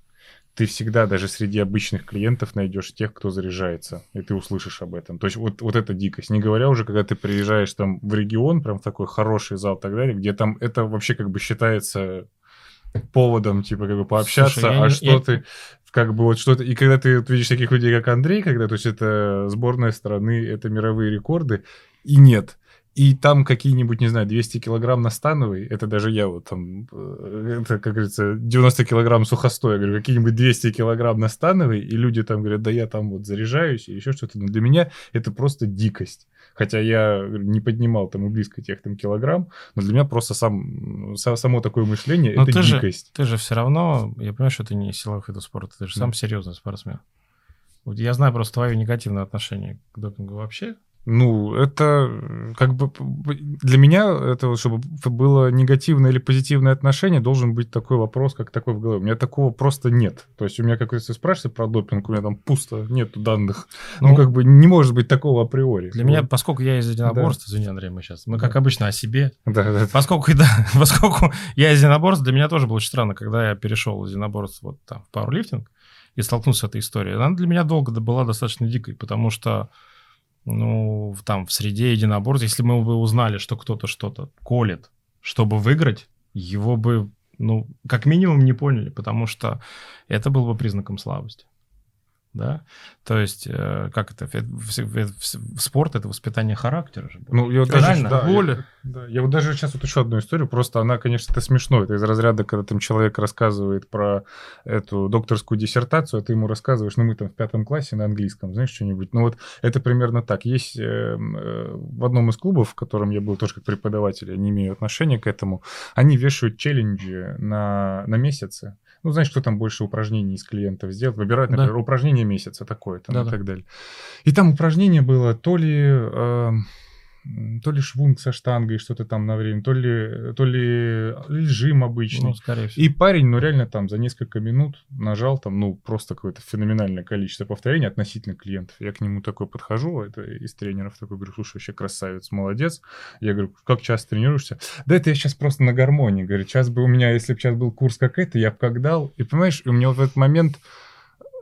ты всегда даже среди обычных клиентов найдешь тех, кто заряжается, и ты услышишь об этом. То есть вот, вот эта дикость. Не говоря уже, когда ты приезжаешь там в регион, прям в такой хороший зал и так далее, где там это вообще как бы считается поводом, типа как бы пообщаться. Слушай, а не, что я... ты, как бы вот что-то... И когда ты вот, видишь таких людей, как Андрей, когда, то есть это сборная страны, это мировые рекорды, и нет. И там какие-нибудь, не знаю, двести килограмм на становой, это даже я вот там, это, как говорится, девяносто килограмм сухостоя, говорю, какие-нибудь двести килограмм на становой, и люди там говорят, да я там вот заряжаюсь, и еще что-то. Но для меня это просто дикость. Хотя я не поднимал там и близко тех там килограмм, но для меня просто сам, само такое мышление, но это ты дикость. Же, ты же все равно, я понимаю, что ты не силовых видов спорта, ты же сам серьезный спортсмен. Вот я знаю просто твое негативное отношение к допингу вообще. Ну, это как бы для меня, это, чтобы было негативное или позитивное отношение, должен быть такой вопрос, как такой в голове. У меня такого просто нет. То есть у меня, как если спрашиваешь про допинг, у меня там пусто, нету данных. Ну, ну как бы не может быть такого априори. Для вот. Меня, поскольку я из единоборств, да. Извини, Андрей, мы сейчас, мы как обычно о себе. Да, да. Поскольку, да, поскольку я из единоборств, для меня тоже было очень странно, когда я перешел из единоборств вот там в пауэрлифтинг и столкнулся с этой историей. Она для меня долго была достаточно дикой, потому что ну, там, в среде единоборств, если мы бы узнали, что кто-то что-то колет, чтобы выиграть, его бы, ну, как минимум не поняли, потому что это было бы признаком слабости, да? То есть, как это, в спорт это воспитание характера же. Ну, я вот даже, да, я, да, я вот даже сейчас вот еще одну историю, просто она, конечно, это смешно, это из разряда, когда там человек рассказывает про эту докторскую диссертацию, а ты ему рассказываешь, ну, мы там в пятом классе на английском, знаешь, что-нибудь. Ну, вот это примерно так. Есть э, в одном из клубов, в котором я был тоже как преподаватель, я не имею отношения к этому, они вешают челленджи на, на месяцы. Ну, знаешь, кто там больше упражнений из клиентов сделал. Выбирают, например, да. Упражнение месяца такое-то, да, ну, да. И так далее. И там упражнение было то ли, э, то ли швунг со штангой, что-то там на время, то ли, то ли жим обычный. Ну, скорее всего. И парень, ну, реально там за несколько минут нажал там, ну, просто какое-то феноменальное количество повторений относительно клиентов. Я к нему такой подхожу, это из тренеров такой, говорю, слушай, вообще красавец, молодец. Я говорю, как часто тренируешься? Да это я сейчас просто на гармонии. Говорю, сейчас бы у меня, если бы сейчас был курс как это, я бы как дал. И понимаешь, у меня вот в этот момент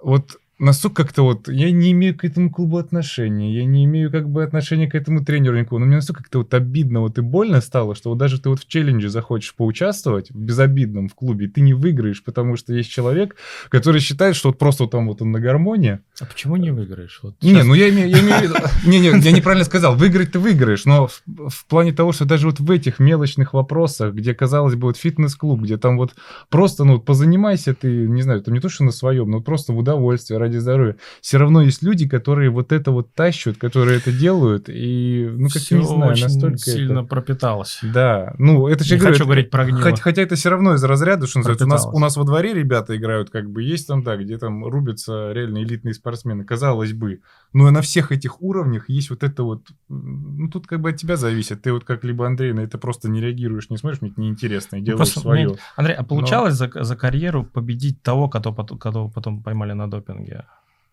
вот... настолько как-то вот, я не имею к этому клубу отношения, я не имею как бы отношения к этому тренеру никакого, но мне настолько как-то вот обидно вот и больно стало, что вот даже ты вот в челлендже захочешь поучаствовать, в безобидном в клубе, ты не выиграешь, потому что есть человек, который считает, что вот просто вот там вот он на гармонии. А почему не выиграешь? Вот сейчас... Не, ну я имею, я имею в виду... Не, не, я неправильно сказал, выиграть ты выиграешь, но в, в плане того, что даже вот в этих мелочных вопросах, где, казалось бы, вот фитнес-клуб, где там вот просто, ну, позанимайся ты, не знаю, там не то, что на своем, но просто в удовольствие, ради здоровья. Все равно есть люди, которые вот это вот тащат, которые это делают, и, ну, как я не знаю, настолько сильно это... пропиталось. Да, ну, это же... Не говорю, хочу это... говорить про гнило. Хотя, хотя это все равно из разряда, что называется, у нас, у нас во дворе ребята играют, как бы, есть там, да, где там рубятся реально элитные спортсмены, казалось бы, но на всех этих уровнях есть вот это вот... Ну, тут как бы от тебя зависит. Ты вот как либо, Андрей, на это просто не реагируешь, не смотришь, мне это неинтересно, и делаешь просто, свое. Ну, Андрей, а получалось но... за, за карьеру победить того, кого потом, кого потом поймали на допинге?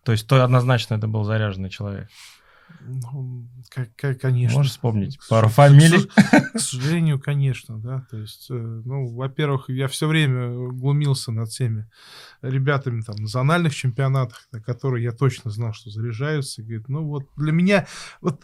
То есть, то однозначно это был заряженный человек. Ну, как, как, конечно. Можешь вспомнить пару к, фамилий? К, к сожалению, конечно, да. То есть, ну, во-первых, я все время глумился над теми ребятами там на зональных чемпионатах, на которые я точно знал, что заряжаются. И говорит, ну вот для меня вот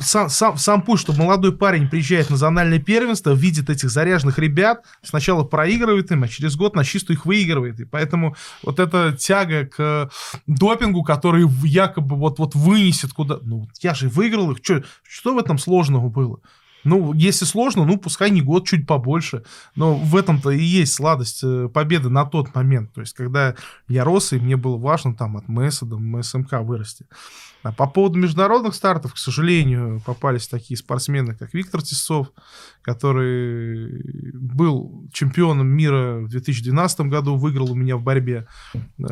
сам, сам, сам путь, что молодой парень приезжает на зональное первенство, видит этих заряженных ребят, сначала проигрывает им, а через год на чистую их выигрывает. И поэтому вот эта тяга к допингу, который якобы вот-вот вынесет куда. Ну, я же выиграл их. Чё, что в этом сложного было? Ну, если сложно, ну, пускай не год, чуть побольше. Но в этом-то и есть сладость победы на тот момент. То есть, когда я рос, и мне было важно там от МСа до МСМК вырасти. А по поводу международных стартов, к сожалению, попались такие спортсмены, как Виктор Тиссов, который был чемпионом мира в две тысячи двенадцатом году, выиграл у меня в борьбе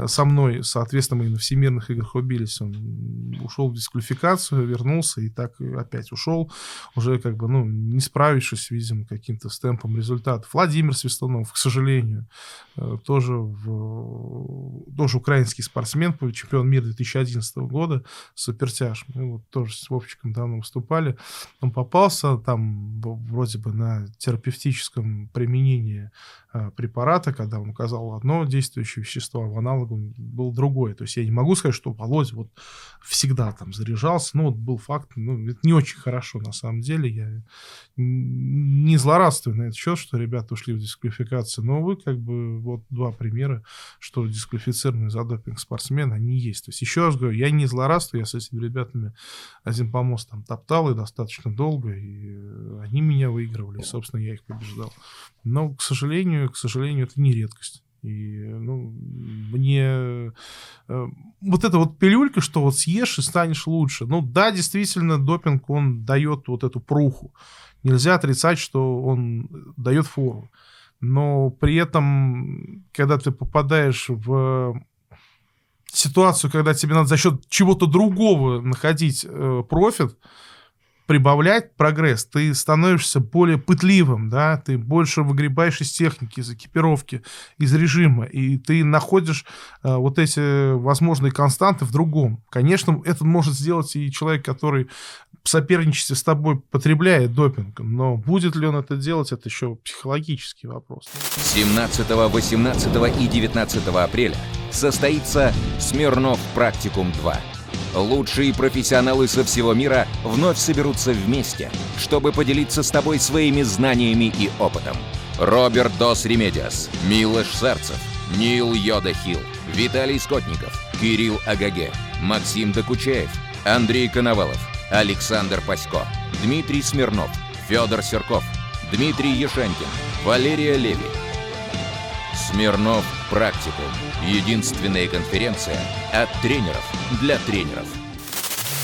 со мной. Соответственно, мы на всемирных играх убились. Он ушел в дисквалификацию, вернулся и так опять ушел. Уже как бы, ну, не справившись, видимо, каким-то с темпом результатов. Владимир Свистунов, к сожалению, тоже, в... тоже украинский спортсмен, чемпион мира две тысячи одиннадцатого года, супертяж. Мы вот тоже с Вовчиком давно выступали. Он попался там вроде бы на терапевтическом применении препарата, когда он указал одно действующее вещество, в аналогом было другое. То есть я не могу сказать, что Володя вот всегда там заряжался. Ну, вот был факт. Ну, это не очень хорошо на самом деле. Я не злорадствую на этот счет, что ребята ушли в дисквалификацию. Но, увы, как бы вот два примера, что дисквалифицированные за допинг спортсмены, они есть. То есть еще раз говорю, я не злорадствую. Я с этими ребятами один помост там топтал и достаточно долго. И они меня выигрывали. И, собственно, я их побеждал. Но, к сожалению, К сожалению, это не редкость. И, ну, мне э, вот эта вот пилюлька, что вот съешь и станешь лучше. Ну да, действительно, допинг, он дает вот эту пруху. Нельзя отрицать, что он дает фору. Но при этом, когда ты попадаешь в ситуацию, когда тебе надо за счет чего-то другого находить э, профит, прибавлять прогресс, ты становишься более пытливым, да, ты больше выгребаешь из техники, из экипировки, из режима, и ты находишь э, вот эти возможные константы в другом. Конечно, это может сделать и человек, который в соперничестве с тобой потребляет допинг, но будет ли он это делать, это еще психологический вопрос. семнадцатого, восемнадцатого и девятнадцатого апреля состоится Смирнов практикум два. Лучшие профессионалы со всего мира вновь соберутся вместе, чтобы поделиться с тобой своими знаниями и опытом. Роберт Дос Ремедиас, Милош Серцев, Нил Йода Хил, Виталий Скотников, Кирилл Агаге, Максим Докучаев, Андрей Коновалов, Александр Пасько, Дмитрий Смирнов, Федор Серков, Дмитрий Ешенкин, Валерия Леви. Смирнов практикум. Единственная конференция от тренеров для тренеров.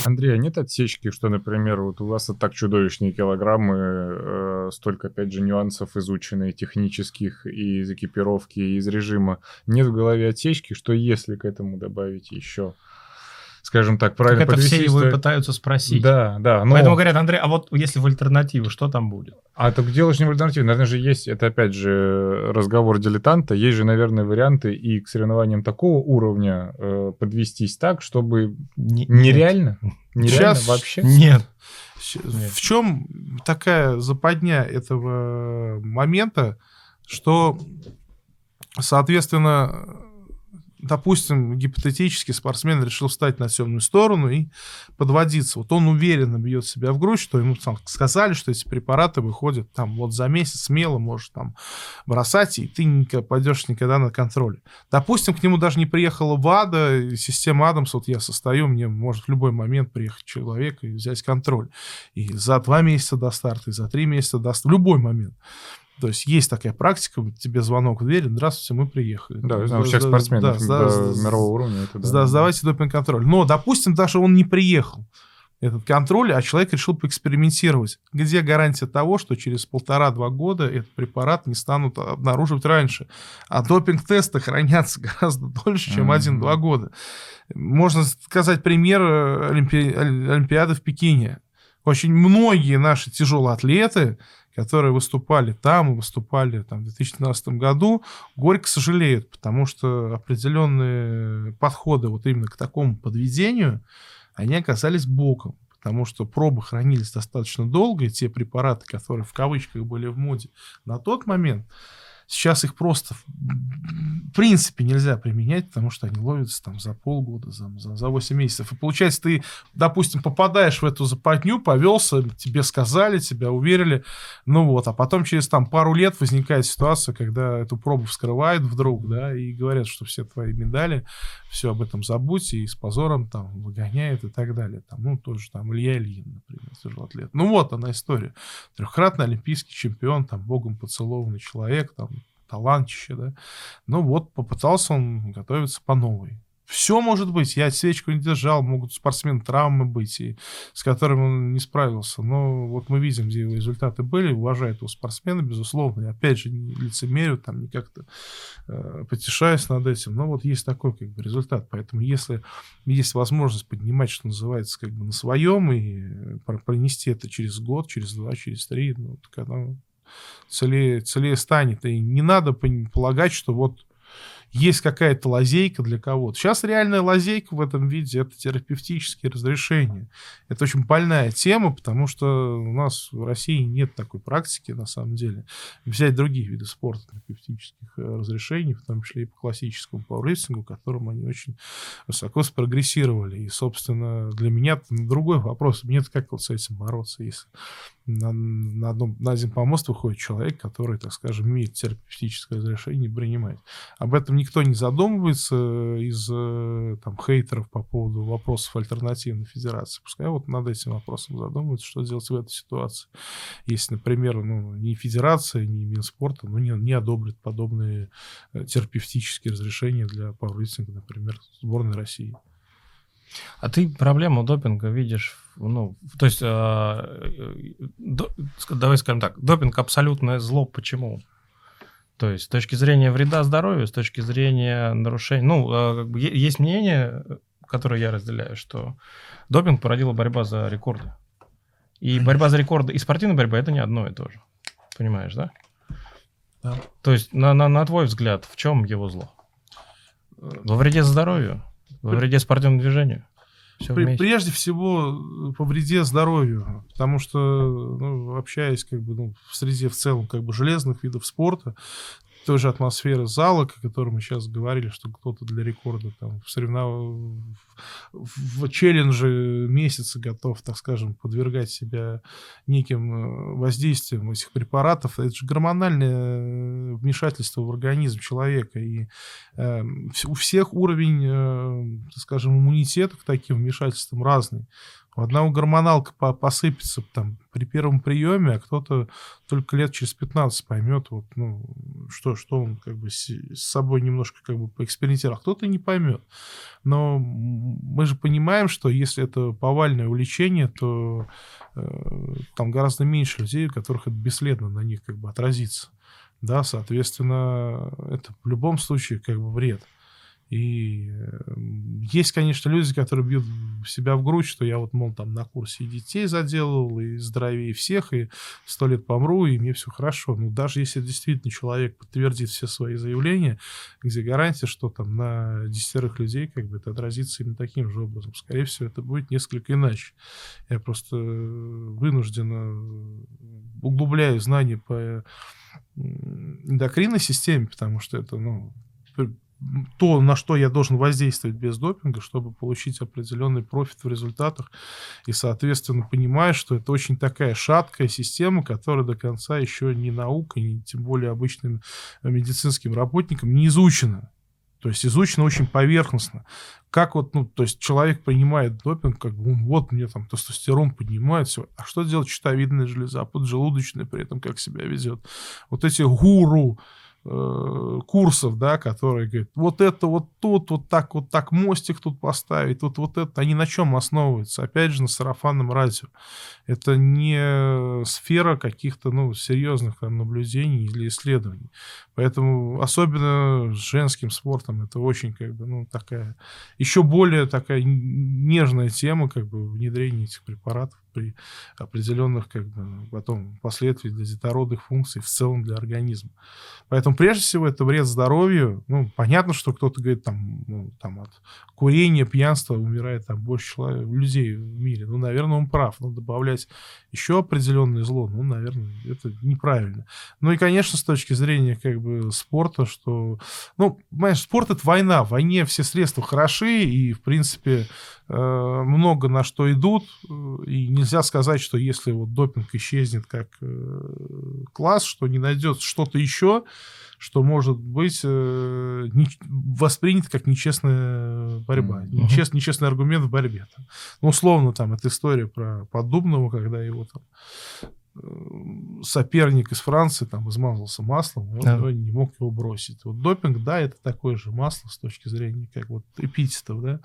Андрей, а нет отсечки, что, например, вот у вас и так чудовищные килограммы, э, столько, опять же, нюансов изученных, технических, и из экипировки, и из режима. Нет в голове отсечки, что если к этому добавить еще... Скажем так, правильно так это подвести, все его что... пытаются спросить. Да, да. Но... Поэтому говорят, Андрей, а вот если в альтернативу, что там будет? А так дело же не в альтернативе. Наверное же есть, это опять же разговор дилетанта, есть же, наверное, варианты и к соревнованиям такого уровня э, подвестись так, чтобы не, нереально, нет. нереально Сейчас... вообще. Нет. Нет. В чем такая западня этого момента, что, соответственно... допустим, гипотетически спортсмен решил встать на темную сторону и подводиться. Вот он уверенно бьет себя в грудь, что ему там сказали, что эти препараты выходят там вот за месяц, смело можешь там бросать, и ты не пойдешь никогда на контроль. Допустим, к нему даже не приехала ВАДА, система Адамс, вот я состою, мне может в любой момент приехать человек и взять контроль. И за два месяца до старта, и за три месяца до старта, в любой момент. То есть есть такая практика, тебе звонок в дверь, здравствуйте, мы приехали. Да, у всех спортсменов мирового уровня. Сдавайте допинг-контроль. Но, допустим, даже он не приехал, этот контроль, а человек решил поэкспериментировать. Где гарантия того, что через полтора-два года этот препарат не станут обнаруживать раньше? А допинг-тесты хранятся гораздо дольше, чем один-два года. Можно сказать пример Олимпи... Олимпиады в Пекине. Очень многие наши тяжелоатлеты, которые выступали там и выступали там, в две тысячи тринадцатом году, горько сожалеют, потому что определенные подходы вот именно к такому подведению, они оказались боком, потому что пробы хранились достаточно долго, и те препараты, которые в кавычках были в моде на тот момент, сейчас их просто в принципе нельзя применять, потому что они ловятся там за полгода, за, за восемь месяцев. И получается, ты, допустим, попадаешь в эту западню, повелся, тебе сказали, тебя уверили, ну вот, а потом через там пару лет возникает ситуация, когда эту пробу вскрывают вдруг, да, и говорят, что все твои медали, все об этом забудьте, и с позором там выгоняют и так далее. Там, ну, тоже там Илья Ильин, например, тяжелоатлет. Ну вот она история. Трехкратный олимпийский чемпион, там, богом поцелованный человек, там, талантище, да. Ну вот, попытался он готовиться по новой. Все может быть. Я свечку не держал, могут спортсмен травмы быть, и с которыми он не справился. Но вот мы видим, где его результаты были. Уважаю этого спортсмена, безусловно. И опять же, не лицемерю, там, не как-то э, потешаюсь над этим. Но вот есть такой как бы результат. Поэтому если есть возможность поднимать, что называется, как бы на своем, и пронести это через год, через два, через три, ну, так оно целее, целее станет. И не надо полагать, что вот есть какая-то лазейка для кого-то. Сейчас реальная лазейка в этом виде — это терапевтические разрешения. Это очень больная тема, потому что у нас в России нет такой практики, на самом деле. Взять другие виды спорта, терапевтических разрешений, в том числе и по классическому пауэрлифтингу, которым они очень высоко спрогрессировали. И, собственно, для меня другой вопрос. Мне-то как вот с этим бороться, если на, на, одном, на один помост выходит человек, который, так скажем, имеет терапевтическое разрешение, принимает. Об этом никто не задумывается из там, хейтеров по поводу вопросов альтернативной федерации. Пускай вот над этим вопросом задумываются, что делать в этой ситуации. Если, например, ну, ни федерация, ни Минспорта ну, не, не одобрит подобные терапевтические разрешения для пауэрлифтинга, например, сборной России. А ты проблему допинга видишь, ну, то есть, э, до, давай скажем так, допинг абсолютное зло, почему? То есть, с точки зрения вреда здоровью, с точки зрения нарушений, ну, э, есть мнение, которое я разделяю, что допинг породила борьба за рекорды. И Конечно. борьба за рекорды, и спортивная борьба — это не одно и то же, понимаешь, да? Да. То есть, на, на, на твой взгляд, в чем его зло? Во вреде здоровью? Во вреде спортивному движению? Все вместе. Прежде всего, по вреде здоровью. Потому что, ну, общаясь как бы, ну, в среде в целом как бы, железных видов спорта, той же атмосферы зала, о которой мы сейчас говорили, что кто-то для рекорда там, в, соревнов... в челлендже месяца готов, так скажем, подвергать себя неким воздействиям этих препаратов. Это же гормональное вмешательство в организм человека. И э, у всех уровень, э, так скажем, иммунитета к таким вмешательствам разный. У одного гормоналка посыпется там, при первом приеме, а кто-то только лет через пятнадцать поймет, вот, ну, что, что он как бы с собой немножко как бы поэкспериментировал, а кто-то не поймет. Но мы же понимаем, что если это повальное увлечение, то э, там гораздо меньше людей, у которых это бесследно на них как бы отразится. Да, соответственно, это в любом случае как бы вред. И есть, конечно, люди, которые бьют себя в грудь, что я вот, мол, там на курсе и детей заделал, и здоровее всех, и сто лет помру, и мне все хорошо. Но даже если действительно человек подтвердит все свои заявления, где гарантия, что там на десятерых людей как бы это отразится именно таким же образом. Скорее всего, это будет несколько иначе. Я просто вынужденно углубляю знания по эндокринной системе, потому что это, ну, то, на что я должен воздействовать без допинга, чтобы получить определенный профит в результатах. И, соответственно, понимаю, что это очень такая шаткая система, которая до конца еще ни наукой, ни тем более обычным медицинским работникам не изучена. То есть изучено очень поверхностно. Как вот, ну, то есть человек принимает допинг, как бы, вот мне там тестостерон поднимает, все. А что делать щитовидная железа, поджелудочная при этом как себя ведет? Вот эти гуру э, курсов, да, которые говорят, вот это вот тут, вот так вот так мостик тут поставить, тут вот это. Они на чем основываются? Опять же, на сарафанном радио. Это не сфера каких-то, ну, серьезных там наблюдений или исследований. Поэтому, особенно с женским спортом, это очень, как бы, ну, такая, еще более такая нежная тема, как бы, внедрения этих препаратов при определенных, как бы, потом последствиях для детородных функций, в целом для организма. Поэтому, прежде всего, это вред здоровью. Ну, понятно, что кто-то говорит, там, ну, там от курения, пьянства умирает там больше человек, людей в мире. Ну, наверное, он прав. Но добавлять еще определенное зло, ну, наверное, это неправильно. Ну, и, конечно, с точки зрения, как бы, спорта, что... Ну, понимаешь, спорт — это война. В войне все средства хороши, и, в принципе, много на что идут. И нельзя сказать, что если вот допинг исчезнет как класс, что не найдется что-то еще, что может быть воспринято как нечестная борьба. Uh-huh. Нечест, нечестный аргумент в борьбе. Ну, условно, там, эта история про Поддубного, когда его там... соперник из Франции там измазался маслом, и он да. не мог его бросить. Вот допинг, да, это такое же масло с точки зрения, как вот эпитетов, да,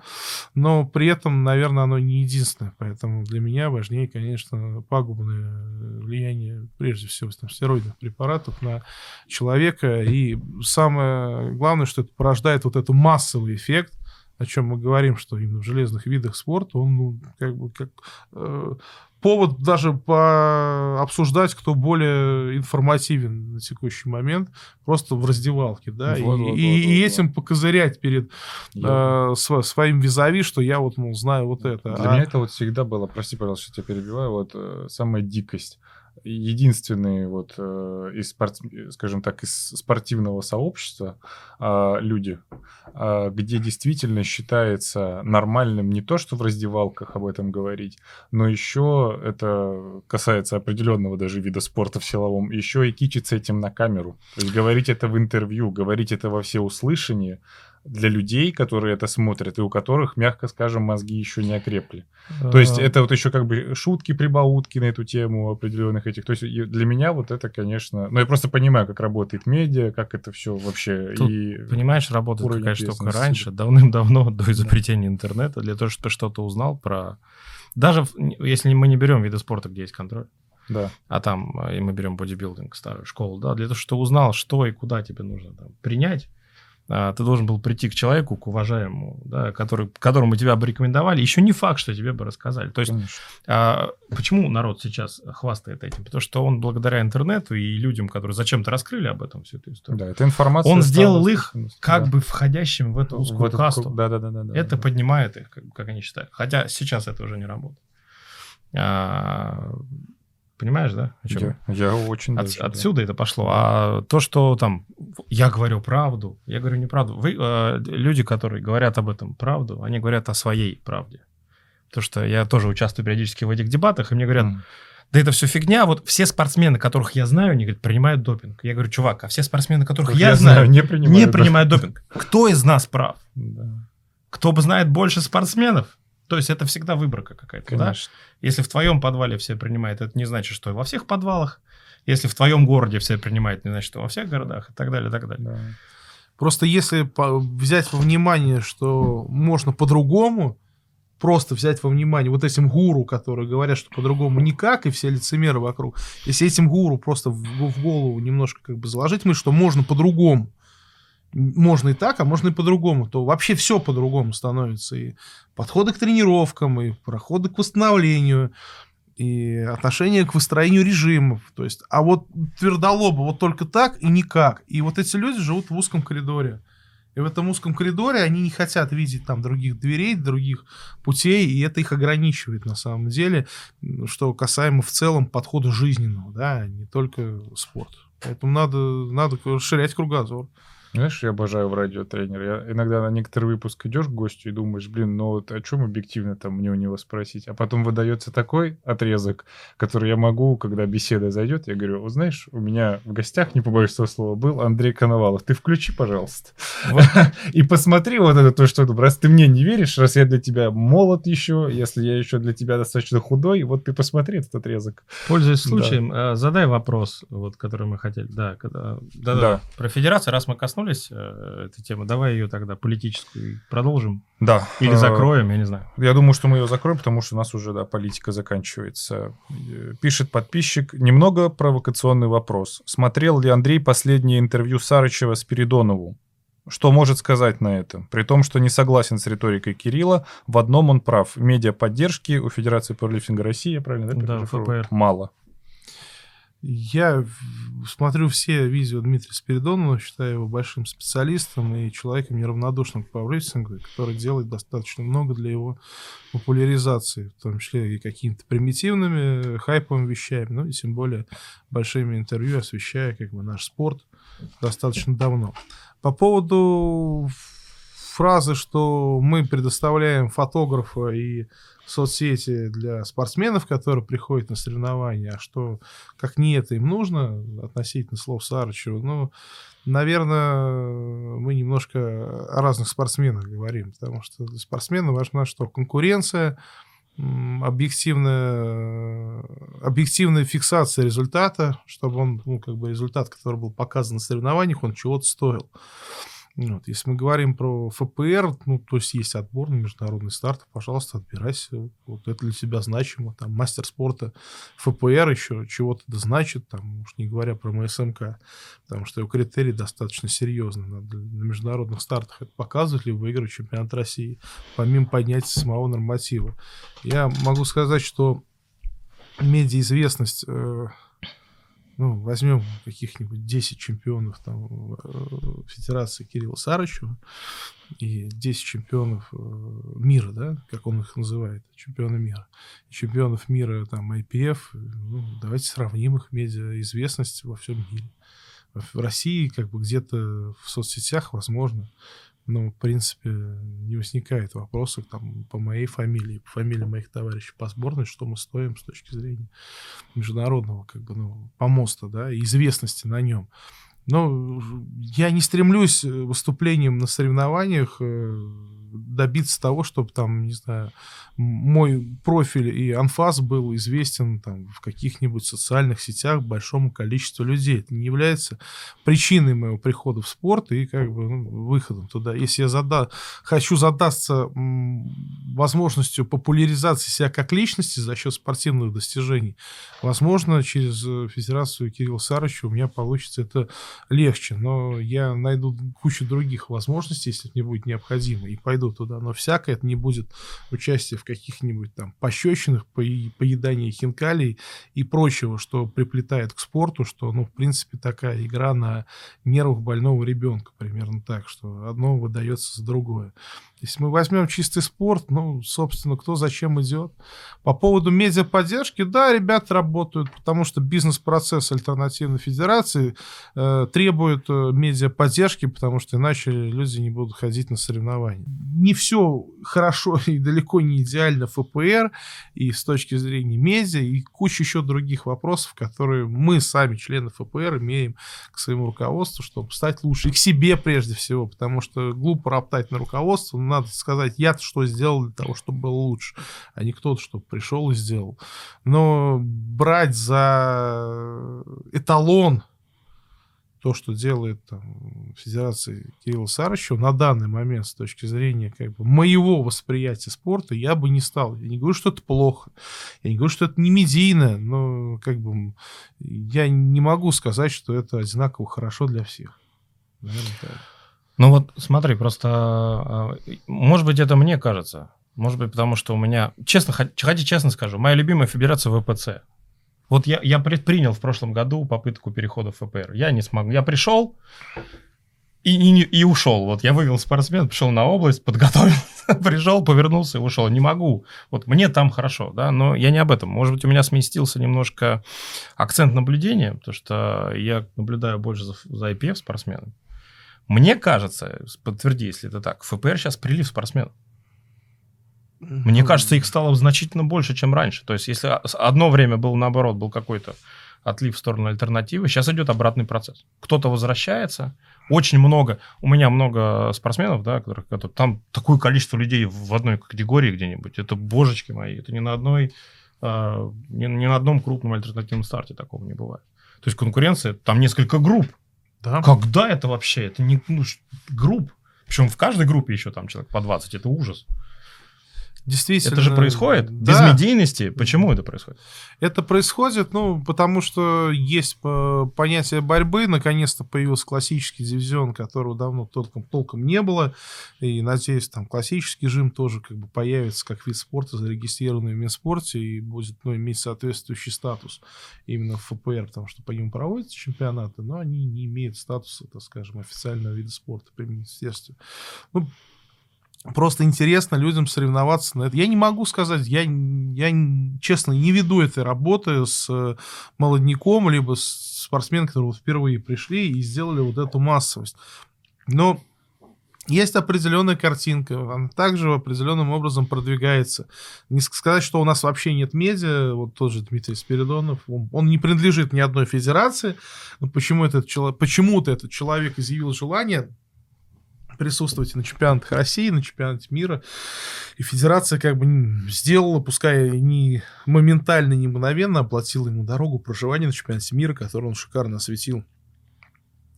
но при этом, наверное, оно не единственное, поэтому для меня важнее, конечно, пагубное влияние, прежде всего, там, стероидных препаратов на человека, и самое главное, что это порождает вот этот массовый эффект, о чем мы говорим, что именно в железных видах спорта он, ну, как бы, как... Э- повод даже пообсуждать, кто более информативен на текущий момент, просто в раздевалке, да, ну, и, ну, и, ну, и ну, этим ну. покозырять перед э, своим визави, что я вот, мол, знаю вот это. Для а... меня это вот всегда было, прости, пожалуйста, что я тебя перебиваю, вот самая дикость. Единственные вот э, из, спорт, скажем так, из спортивного сообщества э, люди, э, где действительно считается нормальным не то, что в раздевалках об этом говорить, но еще это касается определенного даже вида спорта в силовом, еще и кичиться этим на камеру. То есть говорить это в интервью, говорить это во всеуслышание для людей, которые это смотрят, и у которых, мягко скажем, мозги еще не окрепли. А... То есть это вот еще как бы шутки-прибаутки на эту тему определенных этих. То есть для меня вот это, конечно... Ну, я просто понимаю, как работает медиа, как это все вообще... Тут, и... понимаешь, работает такая штука раньше, давным-давно, до изобретения интернета, для того, чтобы ты что-то узнал про... Даже если мы не берем виды спорта, где есть контроль, да. А там, и мы берем бодибилдинг, старую школу, да, для того, чтобы ты узнал, что и куда тебе нужно там принять, ты должен был прийти к человеку, к уважаемому, да, который, которому тебя бы рекомендовали. Еще не факт, что тебе бы рассказали. То есть, а, почему народ сейчас хвастает этим? Потому что он благодаря интернету и людям, которые зачем-то раскрыли об этом всю эту историю, да, это информация, он сделал их как да. бы входящим в эту узкую в касту. Да, да, да, да, это да. поднимает их, как, как они считают. Хотя сейчас это уже не работает. А, понимаешь, да? О чем? Я, я очень От, даже, отсюда да. это пошло. А то, что там я говорю правду, я говорю неправду. Вы, э, люди, которые говорят об этом правду, они говорят о своей правде. Потому что я тоже участвую периодически в этих дебатах, и мне говорят, mm. да это все фигня. Вот все спортсмены, которых я знаю, они говорят, принимают допинг. Я говорю, чувак, а все спортсмены, которых я, я знаю, не принимают, не принимают допинг. Кто из нас прав? Да. Кто бы знает больше спортсменов? То есть это всегда выборка какая-то, да? Если в твоем подвале все принимают, это не значит, что и во всех подвалах. Если в твоем городе все принимают, не значит, что во всех городах, и так далее, и так далее. Да. Просто если взять во внимание, что можно по-другому, просто взять во внимание вот этим гуру, которые говорят, что по-другому никак, и все лицемеры вокруг, если этим гуру просто в голову немножко как бы заложить, мы, что можно по-другому, можно и так, а можно и по-другому, то вообще все по-другому становится. И подходы к тренировкам, и проходы к восстановлению, и отношение к выстроению режимов. То есть, а вот твердолобо вот только так и никак. И вот эти люди живут в узком коридоре. И в этом узком коридоре они не хотят видеть там других дверей, других путей, и это их ограничивает на самом деле, что касаемо в целом подхода жизненного, да, не только спорта. Поэтому надо, надо расширять кругозор. Знаешь, я обожаю в Радио Тренер. Я иногда на некоторый выпуск идешь к гостю и думаешь, блин, ну вот о чем объективно там мне у него спросить? А потом выдается такой отрезок, который я могу, когда беседа зайдет, я говорю, вот знаешь, у меня в гостях, не побоюсь этого слова, был Андрей Коновалов. Ты включи, пожалуйста. И посмотри вот это то, что... Раз ты мне не веришь, раз я для тебя молод еще, если я еще для тебя достаточно худой, вот ты посмотри этот отрезок. Пользуясь случаем, задай вопрос, вот который мы хотели. Да, да. Про федерацию, раз мы коснулись этой темы. Давай ее тогда политическую продолжим. Да. Или закроем, я не знаю. Я думаю, что мы ее закроем, потому что у нас уже, да, политика заканчивается. Пишет подписчик. Немного провокационный вопрос. Смотрел ли Андрей последнее интервью Сарычева Спиридонову? Что может сказать на это? При том, что не согласен с риторикой Кирилла, в одном он прав. Медиаподдержки у Федерации пауэрлифтинга России, я правильно, да? Да, ФПР. Мало. Я смотрю все видео Дмитрия Спиридонова, считаю его большим специалистом и человеком неравнодушным к пауэрлифтингу, который делает достаточно много для его популяризации, в том числе и какими-то примитивными хайповыми вещами, ну и тем более большими интервью, освещая как бы наш спорт достаточно давно. По поводу фразы, что мы предоставляем фотографа и соцсети для спортсменов, которые приходят на соревнования, а что, как не это им нужно, относительно слов Сарычева, ну, наверное, мы немножко о разных спортсменах говорим, потому что для спортсмена важна что? Конкуренция, объективная, объективная фиксация результата, чтобы он, ну, как бы результат, который был показан на соревнованиях, он чего-то стоил. Вот. Если мы говорим про ФПР, ну, то есть есть отбор на международный старт, пожалуйста, отбирайся. Вот это для тебя значимо. Там мастер спорта ФПР еще чего-то значит, там, уж не говоря про МСМК, потому что его критерии достаточно серьезные. Надо на международных стартах это показывать, либо выигрывать чемпионат России, помимо поднятия самого норматива. Я могу сказать, что медиаизвестность... Э- Ну, возьмем каких-нибудь десять чемпионов там, Федерации Кирилла Сарычева и десять чемпионов мира, да, как он их называет, чемпионы мира. Чемпионов мира там ай пи эф, ну, давайте сравним их медиаизвестность во всем мире. В России как бы где-то в соцсетях, возможно, но, в принципе, не возникает вопросов там, по моей фамилии, по фамилии моих товарищей по сборной, что мы стоим с точки зрения международного как бы, ну, помоста, да, и известности на нем. Но я не стремлюсь выступлением на соревнованиях добиться того, чтобы там, не знаю, мой профиль и анфас был известен там, в каких-нибудь социальных сетях большому количеству людей. Это не является причиной моего прихода в спорт и как бы ну, выходом туда. Если я зада... хочу задаться возможностью популяризации себя как личности за счет спортивных достижений, возможно, через Федерацию Кирилла Сарычева у меня получится это легче. Но я найду кучу других возможностей, если это мне будет необходимо, и пойду туда, но всякое, это не будет участие в каких-нибудь там пощечинах, поедании хинкалий и прочего, что приплетает к спорту, что, ну, в принципе, такая игра на нервах больного ребенка, примерно так, что одно выдается за другое. Если мы возьмем чистый спорт, ну, собственно, кто зачем идет. По поводу медиаподдержки, да, ребята работают, потому что бизнес-процесс альтернативной федерации э, требует медиаподдержки, потому что иначе люди не будут ходить на соревнования. Не все хорошо и далеко не идеально ФПР и с точки зрения медиа, и куча еще других вопросов, которые мы сами, члены ФПР, имеем к своему руководству, чтобы стать лучше. И к себе прежде всего, потому что глупо роптать на руководство, но надо сказать, я-то что сделал для того, чтобы было лучше, а не кто-то, что пришел и сделал. Но брать за эталон то, что делает там, Федерация Кирилла Сарычева на данный момент с точки зрения как бы, моего восприятия спорта, я бы не стал. Я не говорю, что это плохо. Я не говорю, что это не медийно. Но как бы, я не могу сказать, что это одинаково хорошо для всех. Наверное, так. Ну вот смотри, просто, может быть, это мне кажется. Может быть, потому что у меня... Честно, хотя честно скажу, моя любимая федерация ВПЦ. Вот я, я предпринял в прошлом году попытку перехода в ФПР. Я не смог. Я пришел и, и, и ушел. Вот я вывел спортсмен, пришел на область, подготовился, пришел, повернулся и ушел. Не могу. Вот мне там хорошо, да, но я не об этом. Может быть, у меня сместился немножко акцент наблюдения, потому что я наблюдаю больше за, за ай пи эф спортсменами. Мне кажется, подтверди, если это так, эф пэ эр сейчас прилив спортсменов. Мне кажется, их стало значительно больше, чем раньше. То есть, если одно время был наоборот, был какой-то отлив в сторону альтернативы, сейчас идет обратный процесс. Кто-то возвращается, очень много, у меня много спортсменов, да, которых, которые, там такое количество людей в одной категории где-нибудь, это божечки мои, это ни на одной, э, ни, ни на одном крупном альтернативном старте такого не бывает. То есть конкуренция, там несколько групп. Да. Когда это вообще? Это не ну, групп, причем в каждой группе еще там человек по двадцать, это ужас. Действительно. Это же происходит? Да. Без медийности? Почему это происходит? Это происходит, ну, потому что есть понятие борьбы. Наконец-то появился классический дивизион, которого давно толком, толком не было. И, надеюсь, там классический жим тоже как бы появится как вид спорта, зарегистрированный в Минспорте, и будет ну, иметь соответствующий статус именно в эф пэ эр, потому что по нему проводятся чемпионаты, но они не имеют статуса, так скажем, официального вида спорта при министерстве. Ну, просто интересно людям соревноваться на это. Я не могу сказать, я, я честно не веду этой работы с молодняком, либо с спортсменами, которые вот впервые пришли и сделали вот эту массовость. Но есть определенная картинка, она также определенным образом продвигается. Не сказать, что у нас вообще нет медиа, вот тот же Дмитрий Спиридонов, он, он не принадлежит ни одной федерации, но почему этот, почему-то этот человек изъявил желание присутствовать на чемпионатах России, на чемпионате мира. И федерация как бы сделала, пускай не моментально, не мгновенно, оплатила ему дорогу проживания на чемпионате мира, который он шикарно осветил.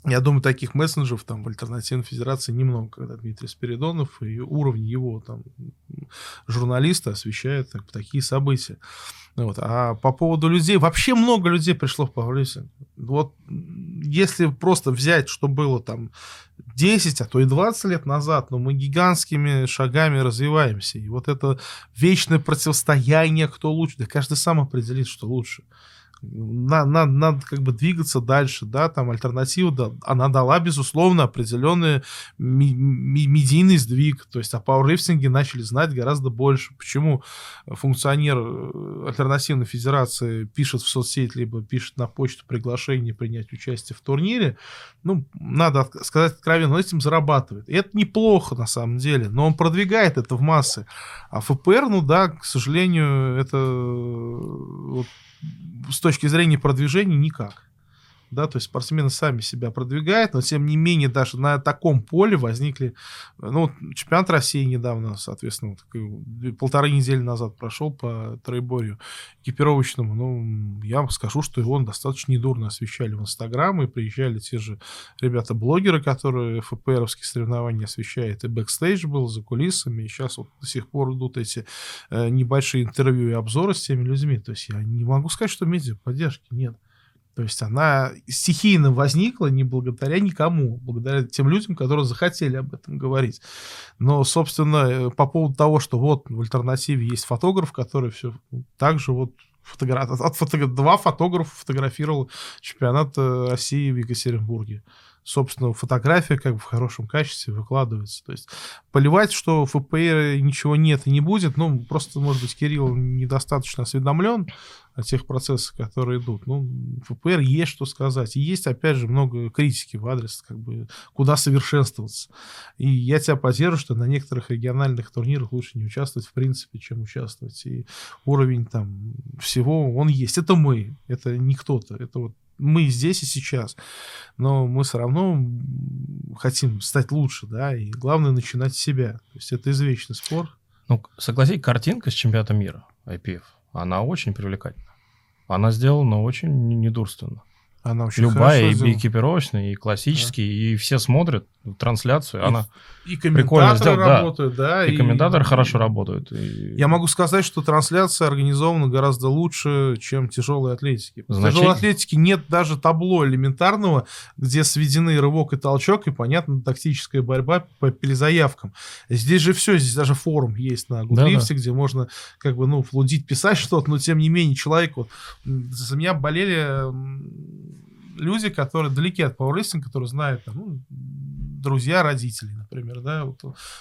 Я думаю, таких мессенджеров там в альтернативной федерации немного, когда Дмитрий Спиридонов и уровень его там журналиста освещает так, такие события. Вот. А по поводу людей, вообще много людей пришло в пауэрлифтинг. Вот если просто взять, что было там десять, а то и двадцать лет назад, но мы гигантскими шагами развиваемся. И вот это вечное противостояние, кто лучше, да каждый сам определит, что лучше. Надо, надо, надо как бы двигаться дальше, да, там альтернатива, да, она дала, безусловно, определенный ми- ми- медийный сдвиг, то есть о пауэрлифтинге начали знать гораздо больше. Почему функционер альтернативной федерации пишет в соцсеть, либо пишет на почту приглашение принять участие в турнире, ну, надо от- сказать откровенно, он этим зарабатывает. И это неплохо, на самом деле, но он продвигает это в массы. А эф пэ эр, ну да, к сожалению, это вот, с точки зрения продвижения никак. Да, то есть спортсмены сами себя продвигают, но тем не менее даже на таком поле возникли... Ну, чемпионат России недавно, соответственно, вот, полторы недели назад прошел по троеборью экипировочному. Ну, я вам скажу, что его достаточно недурно освещали в Инстаграм, и приезжали те же ребята-блогеры, которые эф пэ эровские соревнования освещают. И бэкстейдж был за кулисами, и сейчас вот до сих пор идут эти э, небольшие интервью и обзоры с теми людьми. То есть я не могу сказать, что медиа поддержки нет. То есть она стихийно возникла не благодаря никому, благодаря тем людям, которые захотели об этом говорить. Но, собственно, по поводу того, что вот в альтернативе есть фотограф, который все так же вот фотограф... От фото... два фотографа фотографировал чемпионат России в Екатеринбурге. Собственно, фотография как бы в хорошем качестве выкладывается. То есть поливать, что в эф пэ эр ничего нет и не будет, ну, просто, может быть, Кирилл недостаточно осведомлен о тех процессах, которые идут. Ну, в эф пэ эр есть что сказать. И есть, опять же, много критики в адрес, как бы, куда совершенствоваться. И я тебя поддерживаю, что на некоторых региональных турнирах лучше не участвовать в принципе, чем участвовать. И уровень там всего, он есть. Это мы, это не кто-то, это вот мы здесь и сейчас, но мы все равно хотим стать лучше, да, и главное начинать с себя. То есть это извечный спор. Ну, согласись, картинка с чемпионата мира ай пи эф, она очень привлекательна. Она сделана очень недурственно. Она очень любая, и, и экипировочная, и классические, да. И все смотрят трансляцию. И, она и комментаторы сделана, работают, да. да и, и комментаторы и... хорошо работают. И... Я могу сказать, что трансляция организована гораздо лучше, чем тяжелой атлетики. В тяжелой атлетике нет даже табло элементарного, где сведены рывок и толчок, и, понятно, тактическая борьба по перезаявкам. Здесь же все, здесь даже форум есть на Гудрифте, да, где да. можно как бы, ну, флудить, писать что-то, но, тем не менее, человек... Вот, за меня болели... люди, которые далеки от пауэрлифтинга, которые знают, там, ну, друзья родителей, например, да, вот,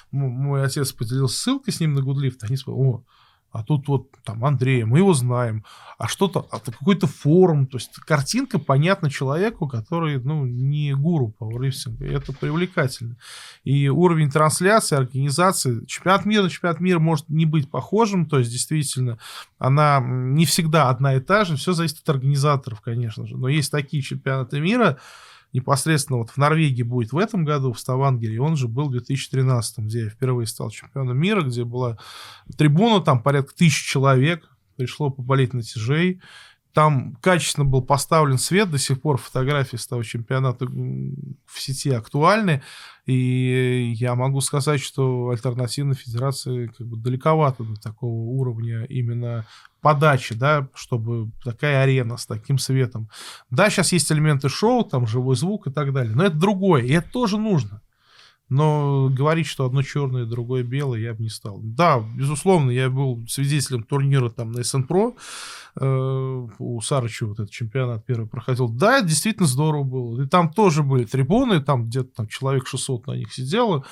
мой отец поделился ссылкой с ним на Гудлифт, они спрашивают: о, А тут вот там Андрея, мы его знаем, а что-то, а какой-то форум, то есть картинка понятна человеку, который, ну, не гуру пауэрлифтинга, это привлекательно. И уровень трансляции, организации, чемпионат мира, чемпионат мира может не быть похожим, то есть действительно она не всегда одна и та же, все зависит от организаторов, конечно же, но есть такие чемпионаты мира, непосредственно вот в Норвегии будет в этом году, в Ставангере, он же был в две тысячи тринадцатом, где я впервые стал чемпионом мира, где была трибуна, там порядка тысячи человек, пришло поболеть натяжей, там качественно был поставлен свет, до сих пор фотографии с того чемпионата в сети актуальны, и я могу сказать, что альтернативной федерации как бы далековато до такого уровня именно подачи, да, чтобы такая арена с таким светом. Да, сейчас есть элементы шоу, там живой звук и так далее, но это другое, и это тоже нужно. Но говорить, что одно черное, другое белое, я бы не стал. Да, безусловно, я был свидетелем турнира там на СНПРО, э, у Сарычева вот этот чемпионат первый проходил. Да, это действительно здорово было. И там тоже были трибуны, там где-то там человек шестьсот на них сидело.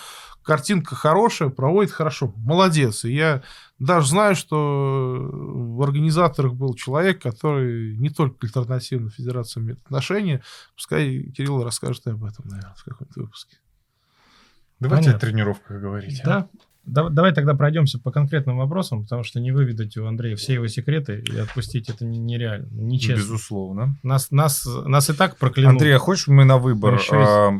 Картинка хорошая, проводит хорошо. Молодец. И я даже знаю, что в организаторах был человек, который не только к альтернативной федерации имеет отношение. Пускай Кирилл расскажет и об этом, наверное, в каком-то выпуске. Давайте Понятно. О тренировках говорить. Да. А? да. Давай тогда пройдемся по конкретным вопросам, потому что не выведать у Андрея все его секреты и отпустить это нереально, нечестно. Безусловно. Нас, нас, нас и так проклянут. Андрей, а хочешь мы на выбор? А,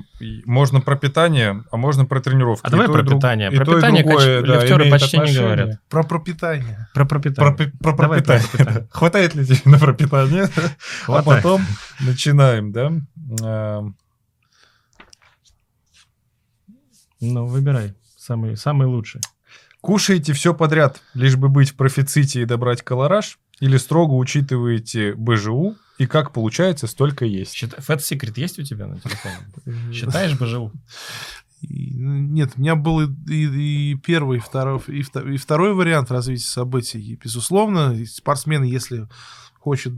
можно про питание, а можно про тренировки. А и давай про питание. Друг... Про и питание и другое, кач... да, лифтеры почти отношения. Не говорят. Про пропитание. Про пропитание. Про, про, про, про питание. Хватает ли тебе на пропитание? А потом начинаем, да? Ну, выбирай самый, самый лучший. Кушаете все подряд, лишь бы быть в профиците и добрать колораж? Или строго учитываете БЖУ и как получается, столько есть? Фэт-секрет есть у тебя на телефоне? Считаешь БЖУ? Нет, у меня был и, и первый, и второй, и второй вариант развития событий. И, безусловно, спортсмен, если хочет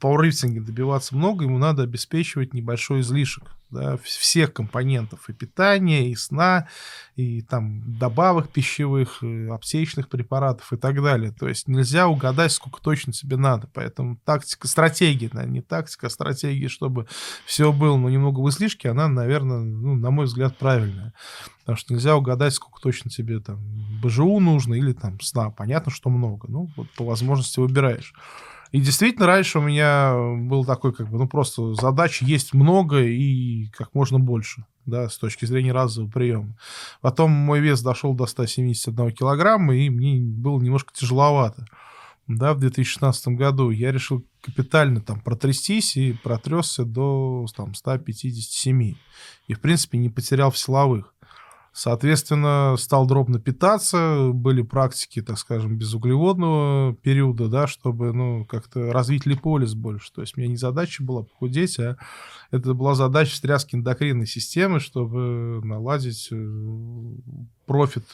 пауэрлифтинга добиваться много, ему надо обеспечивать небольшой излишек, да, всех компонентов и питания, и сна, и там добавок пищевых, и аптечных препаратов и так далее. То есть нельзя угадать, сколько точно тебе надо. Поэтому тактика, стратегия, наверное, не тактика, а стратегия, чтобы все было, но немного в излишке, она, наверное, ну, на мой взгляд, правильная. Потому что нельзя угадать, сколько точно тебе там БЖУ нужно или там сна. Понятно, что много. Ну, вот по возможности выбираешь. И действительно, раньше у меня был такой, как бы, ну, просто задач есть много и как можно больше, да, с точки зрения разового приема. Потом мой вес дошел до ста семидесяти одного килограмма, и мне было немножко тяжеловато. Да, в две тысячи шестнадцатом году я решил капитально там протрястись и протрясся до там ста пятидесяти семи. И, в принципе, не потерял в силовых. Соответственно, стал дробно питаться, были практики, так скажем, безуглеводного периода, да, чтобы, ну, как-то развить липолиз больше. То есть у меня не задача была похудеть, а это была задача встряски эндокринной системы, чтобы наладить профит,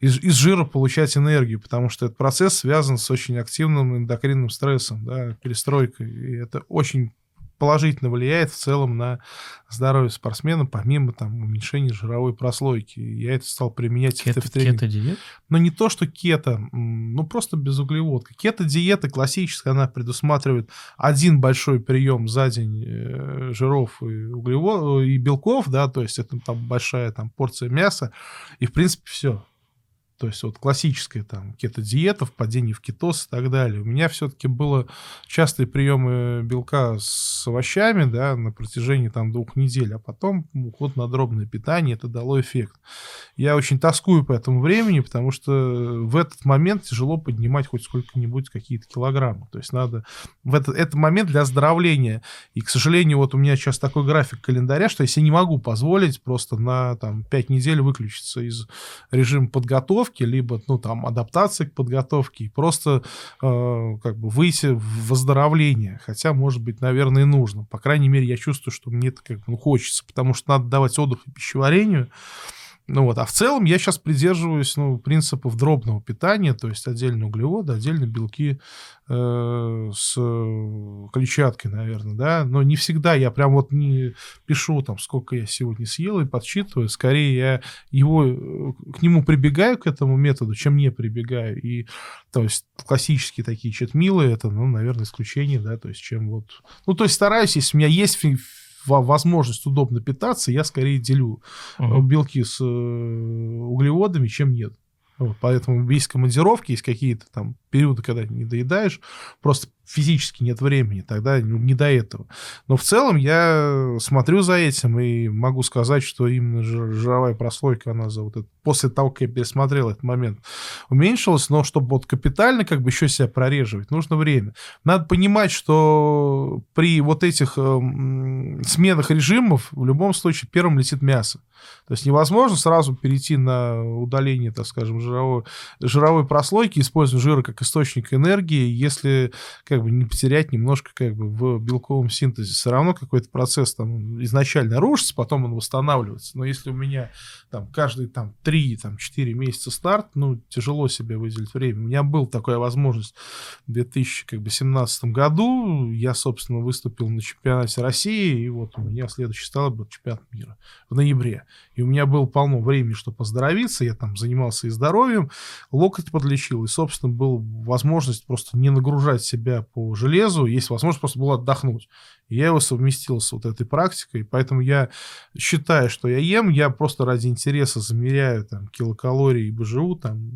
из, из жира получать энергию, потому что этот процесс связан с очень активным эндокринным стрессом, да, перестройкой, и это очень положительно влияет в целом на здоровье спортсмена, помимо там уменьшения жировой прослойки. Я это стал применять. Кето, в тренинге. Кето-диета? Но не то, что кето, ну просто безуглеводка. Кето-диета классическая, она предусматривает один большой прием за день жиров и, углевод... и белков, да, то есть это там большая там порция мяса, и в принципе все. То есть вот классическая там кето-диета, впадение в кетоз и так далее. У меня все-таки было частые приемы белка с овощами, да, на протяжении там двух недель, а потом уход на дробное питание, это дало эффект. Я очень тоскую по этому времени, потому что в этот момент тяжело поднимать хоть сколько-нибудь какие-то килограммы. То есть надо... В этот, этот момент для оздоровления. И, к сожалению, вот у меня сейчас такой график календаря, что я себе не могу позволить просто на там пять недель выключиться из режима подготовки, либо, ну, там, адаптации к подготовке и просто э, как бы выйти в оздоровление. Хотя, может быть, наверное, и нужно. По крайней мере, я чувствую, что мне это как бы, ну, хочется, потому что надо давать отдых и пищеварению. Ну вот. А в целом я сейчас придерживаюсь ну, принципов дробного питания, то есть отдельно углеводы, отдельно белки э, с клетчаткой, наверное, да. Но не всегда я прям вот не пишу, там, сколько я сегодня съел и подсчитываю. Скорее я его, к нему прибегаю, к этому методу, чем не прибегаю. И, то есть классические такие читмилы, это, ну, наверное, исключение, да, то есть чем вот... Ну, то есть стараюсь, если у меня есть... возможность удобно питаться, я скорее делю uh-huh. белки с углеводами, чем нет. Вот, поэтому есть командировки, есть какие-то там периоды, когда не доедаешь, просто физически нет времени, тогда не до этого. Но в целом я смотрю за этим и могу сказать, что именно жировая прослойка, она за вот это, после того, как я пересмотрел этот момент, уменьшилась, но чтобы вот капитально как бы еще себя прореживать, нужно время. Надо понимать, что при вот этих сменах режимов в любом случае первым летит мясо. То есть невозможно сразу перейти на удаление, так скажем, жировой, жировой прослойки, используя жир как источник энергии, если как бы не потерять немножко как бы в белковом синтезе. Все равно какой-то процесс там изначально рушится, потом он восстанавливается. Но если у меня там каждые там три-четыре месяца старт, ну, тяжело себе выделить время. У меня была такая возможность в две тысячи семнадцатом году. Я, собственно, выступил на чемпионате России, и вот у меня следующий стал был чемпионат мира в ноябре. И у меня было полно времени, чтобы оздоровиться. Я там занимался и здоровьем, локоть подлечил, и, собственно, была возможность просто не нагружать себя по железу, есть возможность просто было отдохнуть. И я его совместил с вот этой практикой, поэтому я считаю, что я ем, я просто ради интереса замеряю там килокалории и БЖУ там,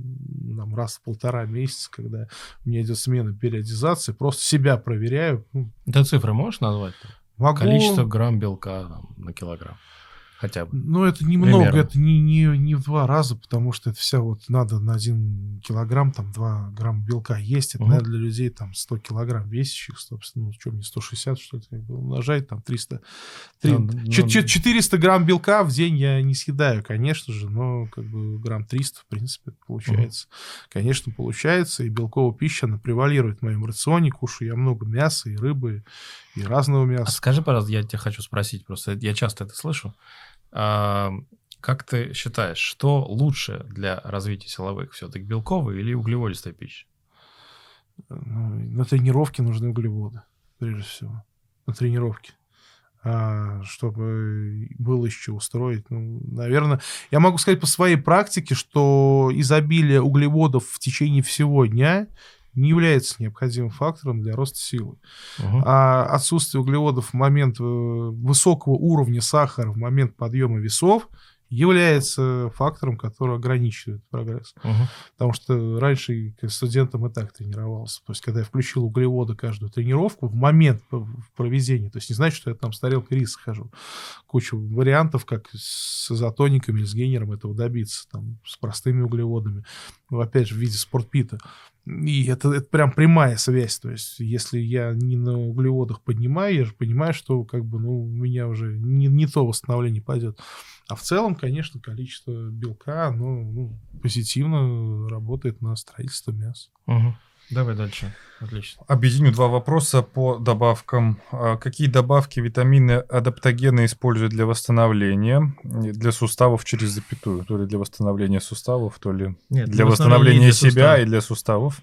там раз в полтора месяца, когда у меня идет смена периодизации, просто себя проверяю. Да, цифры можешь назвать? Могу. Количество грамм белка там, на килограмм. Хотя бы. Ну, это немного, примерно. Это не, не, не в два раза, потому что это вся вот надо на один килограмм, там, два грамма белка есть. Это, угу. наверное, для людей там сто килограмм весящих, собственно, ну, что мне, сто шестьдесят, что ли, умножать, там, триста, четыреста грамм белка в день я не съедаю, конечно же, но как бы грамм триста, в принципе, получается. Угу. Конечно, получается, и белковая пища, она превалирует в моем рационе, кушаю я много мяса и рыбы, и разного мяса. А скажи, пожалуйста, я тебя хочу спросить, просто я часто это слышу. А, как ты считаешь, что лучше для развития силовых? Все-таки белковая или углеводистая пища? На тренировке нужны углеводы, прежде всего. На тренировке. А, чтобы было еще устроить. Ну, наверное, я могу сказать по своей практике, что изобилие углеводов в течение всего дня не является необходимым фактором для роста силы. Uh-huh. А отсутствие углеводов в момент высокого уровня сахара, в момент подъема весов, является фактором, который ограничивает прогресс. Uh-huh. Потому что раньше студентам и так тренировался. То есть, когда я включил углеводы каждую тренировку, в момент проведения, то есть, не значит, что я там с тарелкой риса хожу. Куча вариантов, как с изотониками или с гейнером этого добиться, там, с простыми углеводами. Ну, опять же, в виде спортпита. И это, это прям прямая связь. То есть, если я не на углеводах поднимаю, я же понимаю, что как бы, ну, у меня уже не, не то восстановление пойдет. А в целом, конечно, количество белка, оно ну, позитивно работает на строительство мяса. Угу. Давай дальше. Отлично. Объединю два вопроса по добавкам. Какие добавки, витамины, адаптогены используют для восстановления? Для суставов через запятую. То ли для восстановления суставов, то ли Нет, для, для восстановления, восстановления себя суставов. И для суставов.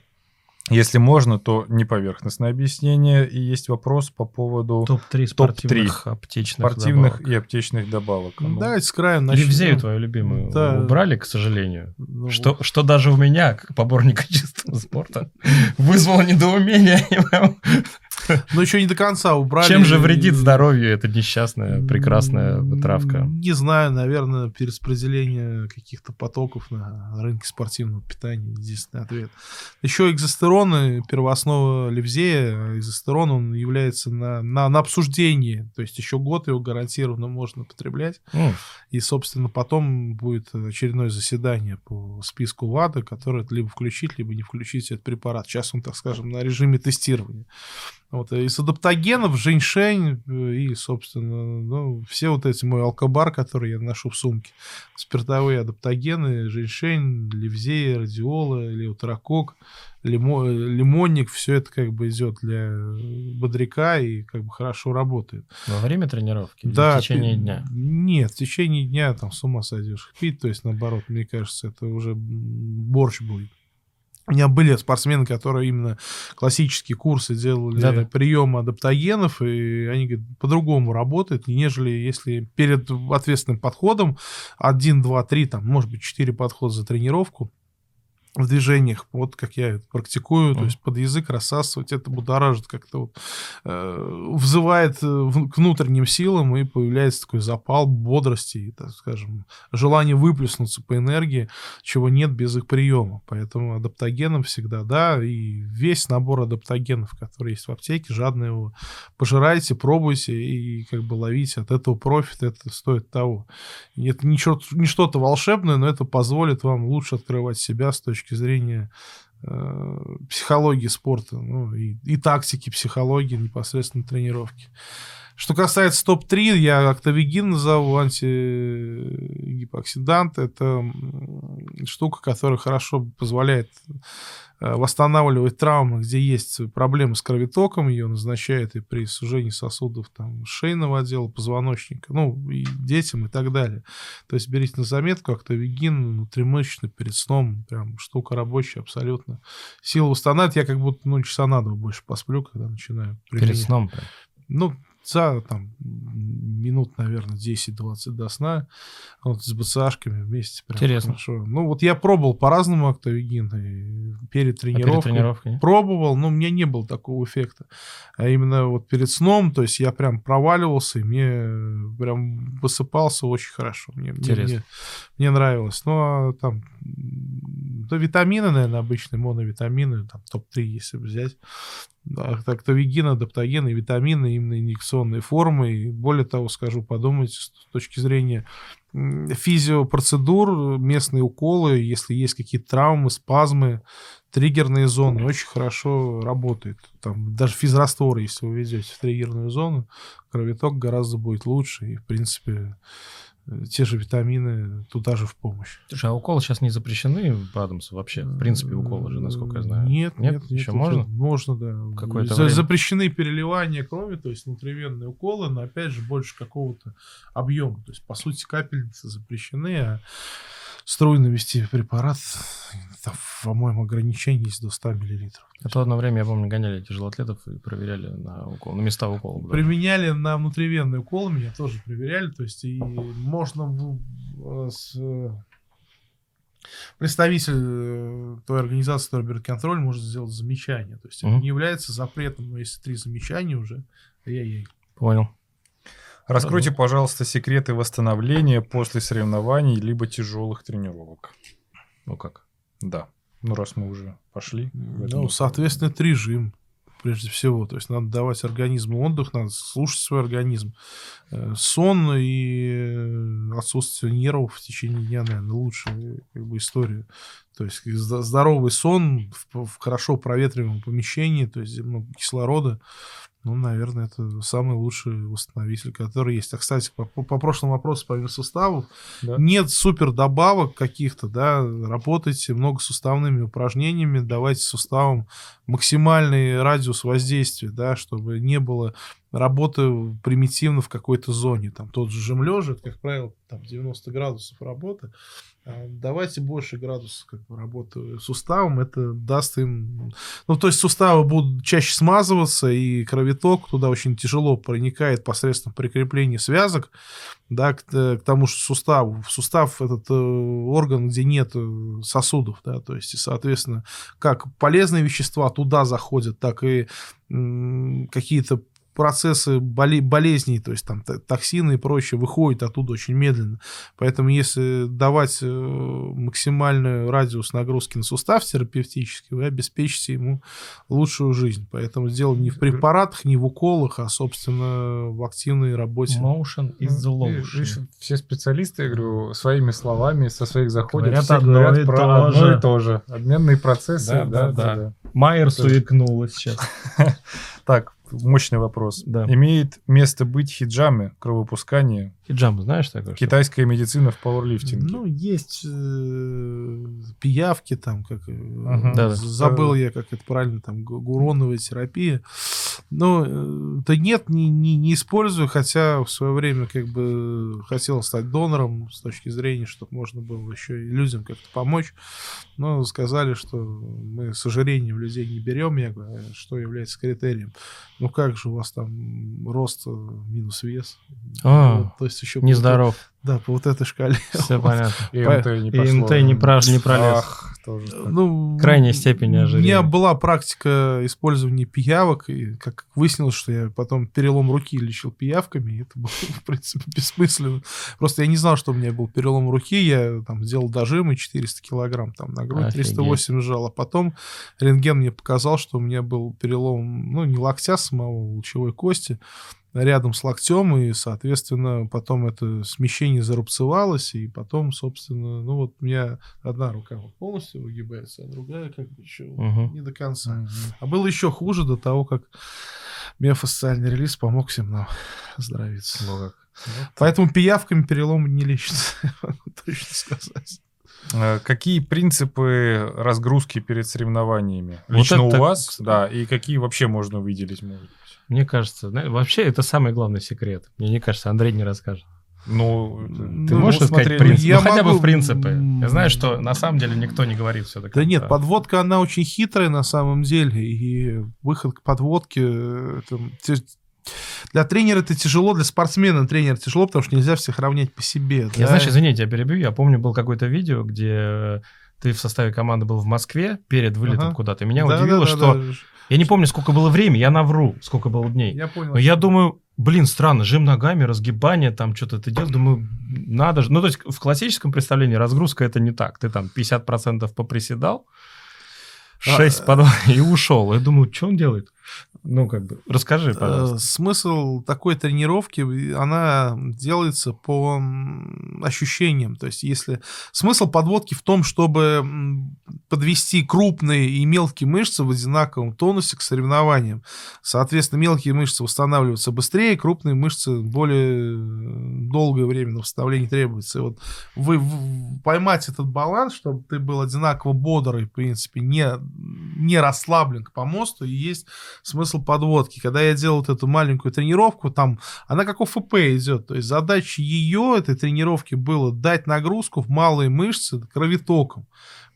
Если можно, то неповерхностное объяснение. И есть вопрос по поводу топ-три спортивных, топ-три аптечных, спортивных добавок. и аптечных добавок. Ну, давайте с краю начнем. Ревзею твою любимую да. убрали, к сожалению. Ну, что, вот. Что даже у меня, как поборника чистого спорта, вызвало недоумение. Но еще не до конца убрали. Чем же вредит здоровью эта несчастная, прекрасная травка? Не знаю, наверное, перераспределение каких-то потоков на рынке спортивного питания. Единственный ответ. Еще экзостерон, первооснова левзея, экзостерон, он является на, на, на обсуждении. То есть еще год его гарантированно можно употреблять. Mm. И, собственно, потом будет очередное заседание по списку ВАДА, которое либо включить, либо не включить этот препарат. Сейчас он, так скажем, на режиме тестирования. Вот, из адаптогенов, женьшень и, собственно, ну, все вот эти мой алкобар, который я ношу в сумке. Спиртовые адаптогены, женьшень, левзея, радиола, леутерокок, лимо, лимонник. Все это как бы идет для бодряка и как бы хорошо работает. Во время тренировки? Да, в течение ты... дня? Нет, в течение дня там с ума сойдешь пить. То есть, наоборот, мне кажется, это уже борщ будет. У меня были спортсмены, которые именно классические курсы делали, да, да. приемы адаптогенов, и они говорят, по-другому работает, нежели если перед ответственным подходом один, два, три, там, может быть, четыре подхода за тренировку в движениях, вот как я это практикую, mm. то есть под язык рассасывать, это будоражит как-то, вот, э, взывает к внутренним силам, и появляется такой запал бодрости, и, так скажем, желание выплеснуться по энергии, чего нет без их приема. Поэтому адаптогеном всегда, да, и весь набор адаптогенов, которые есть в аптеке, жадно его пожирайте, пробуйте, и как бы ловите от этого профит, это стоит того. И это не, не что-то волшебное, но это позволит вам лучше открывать себя с точки зрения э, психологии спорта, ну, и, и тактики психологии непосредственно тренировки. Что касается топ-три, я октавигин назову, антигипоксидант. Это штука, которая хорошо позволяет восстанавливать травмы, где есть проблемы с кровотоком. Ее назначают и при сужении сосудов там, шейного отдела, позвоночника, ну, и детям, и так далее. То есть берите на заметку, октавигин внутримышечно перед сном, прям штука рабочая абсолютно. Сила восстанавливает. Я как будто, ну, часа на два больше посплю, когда начинаю применять. Перед сном? Ну, за там, минут, наверное, десять-двадцать до сна, вот, с БЦАшками вместе. Прям интересно. Хорошо. Ну, вот я пробовал по-разному октавигин перед тренировкой. А перед тренировкой? Пробовал, но у меня не было такого эффекта. А именно вот перед сном, то есть я прям проваливался, и мне прям высыпался очень хорошо. Мне, интересно. Мне, мне нравилось. Ну, а там да, витамины, наверное, обычные, моновитамины, там топ-три, если взять. Октавигин, адаптоген и витамины, именно инъекционные формы. И более того, скажу, подумайте с точки зрения физиопроцедур, местные уколы, если есть какие-то травмы, спазмы, триггерные зоны, очень хорошо работает. Там даже физрастворы, если вы везете в триггерную зону, кровоток гораздо будет лучше. И, в принципе, те же витамины туда же в помощь. Слушай, а уколы сейчас не запрещены по Адамсу вообще? В принципе, уколы же, насколько я знаю. Нет, нет. нет еще нет, можно? Можно, да. Какое-то За, время. Запрещены переливания крови, то есть внутривенные уколы, но, опять же, больше какого-то объема. То есть, по сути, капельницы запрещены, а струйно вести препарат, это, по-моему, ограничение есть до ста миллилитров. Это одно время, я помню, гоняли тяжелоатлетов и проверяли на, укол, на места укола. Да. Применяли на внутривенные уколы, меня тоже проверяли. То есть, и можно с... представитель той организации, которая берет контроль, может сделать замечание. То есть, mm-hmm. это не является запретом, но если три замечания уже, ай-яй-яй. Понял. Раскройте, пожалуйста, секреты восстановления после соревнований либо тяжелых тренировок. Ну как? Да. Ну, раз мы уже пошли. Ну, соответственно, это режим, прежде всего. То есть, надо давать организму отдых, надо слушать свой организм. Сон и отсутствие нервов в течение дня, наверное, лучшая как бы, история. То есть, здоровый сон в хорошо проветриваемом помещении, то есть, много кислорода. Ну, наверное, это самый лучший восстановитель, который есть. А, кстати, по, по прошлому вопросу, помимо суставов, да. нет супер добавок каких-то, да, работайте многосуставными упражнениями, давайте суставам максимальный радиус воздействия, да, чтобы не было работы примитивно в какой-то зоне. Там тот же жим лежа, как правило, там девяносто градусов работы. Давайте больше градусов как бы, работы суставом, это даст им... Ну, то есть суставы будут чаще смазываться, и кровоток туда очень тяжело проникает посредством прикрепления связок, да, к, к тому же суставу. Сустав – этот орган, где нет сосудов, да, то есть, соответственно, как полезные вещества туда заходят, так и м- какие-то процессы болезней, то есть там токсины и прочее, выходят оттуда очень медленно. Поэтому если давать максимальный радиус нагрузки на сустав терапевтический, вы обеспечите ему лучшую жизнь. Поэтому дело не в препаратах, не в уколах, а, собственно, в активной работе. Motion is the lotion. Все специалисты, я говорю, своими словами, со своих заходят, говорят, все говорят про одно и то же. Обменные процессы. Да, да, да. да. да. Майер суикнулась сейчас. Так, мощный вопрос. Да. Имеет место быть хиджамы, кровопускание? Хиджамы, знаешь такое? Китайская что? Медицина в пауэрлифтинге. Ну, есть э, пиявки там, как... Ага. Да, забыл да. я, как это правильно, там, гуроновая терапия. Ну, да нет, не, не, не использую, хотя в свое время как бы хотел стать донором с точки зрения, чтобы можно было еще и людям как-то помочь. Но сказали, что мы с ожирением людей не берем, я говорю, что является критерием. Ну как же у вас там рост минус вес? А, вот, то есть еще нездоров. Да, по вот этой шкале. Все понятно. И МТ не пролез. Ах, тоже ну, крайняя степень ожирения. У меня была практика использования пиявок, и как выяснилось, что я потом перелом руки лечил пиявками, и это было, в принципе, бессмысленно. Просто я не знал, что у меня был перелом руки, я там сделал дожимы, четыреста килограмм там на грудь, офигеть. триста восемь сжал, а потом рентген мне показал, что у меня был перелом, ну, не локтя самого, лучевой кости, рядом с локтем, и, соответственно, потом это смещение зарубцевалось, и потом, собственно, ну вот у меня одна рука вот полностью выгибается, а другая как бы еще uh-huh. не до конца. Uh-huh. А было еще хуже до того, как миофасциальный релиз помог всем нам оздоровиться. Вот. Поэтому пиявками перелом не лечится, могу точно сказать. Какие принципы разгрузки перед соревнованиями? Вот лично у вас, кстати. Да, и какие вообще можно выделить, может быть? Мне кажется, вообще это самый главный секрет. Мне не кажется, Андрей не расскажет. Ну, ты ну, можешь смотри, сказать принципы? Ну, хотя могу... бы в принципы. Я знаю, что на самом деле никто не говорит все до конца. Да нет, подводка, она очень хитрая на самом деле, и выход к подводке... Это... Для тренера это тяжело, для спортсмена тренер тяжело, потому что нельзя всех равнять по себе. Я, да? знаешь, извините, я перебью. Я помню, было какое-то видео, где ты в составе команды был в Москве перед вылетом ага. куда-то. Меня да, удивило, да, да, что... Да, да. Я не помню, сколько было времени, я навру, сколько было дней. Я понял. Но я думаю, блин, странно, жим ногами, разгибание, там что-то ты делаешь, думаю, надо же. Ну, то есть в классическом представлении разгрузка это не так. Ты там пятьдесят процентов поприседал, шесть а, по два и ушел. Я думаю, что он делает? Ну, как бы, расскажи, пожалуйста. Смысл такой тренировки, она делается по ощущениям. То есть, если... Смысл подводки в том, чтобы подвести крупные и мелкие мышцы в одинаковом тонусе к соревнованиям. Соответственно, мелкие мышцы восстанавливаются быстрее, крупные мышцы более долгое время на восстановление требуется. И вот вы поймать этот баланс, чтобы ты был одинаково бодрый, в принципе, не, не расслаблен к помосту, и есть... Смысл подводки. Когда я делал вот эту маленькую тренировку, там она как ОФП идет. То есть задача ее, этой тренировки, было дать нагрузку в малые мышцы кровотоком.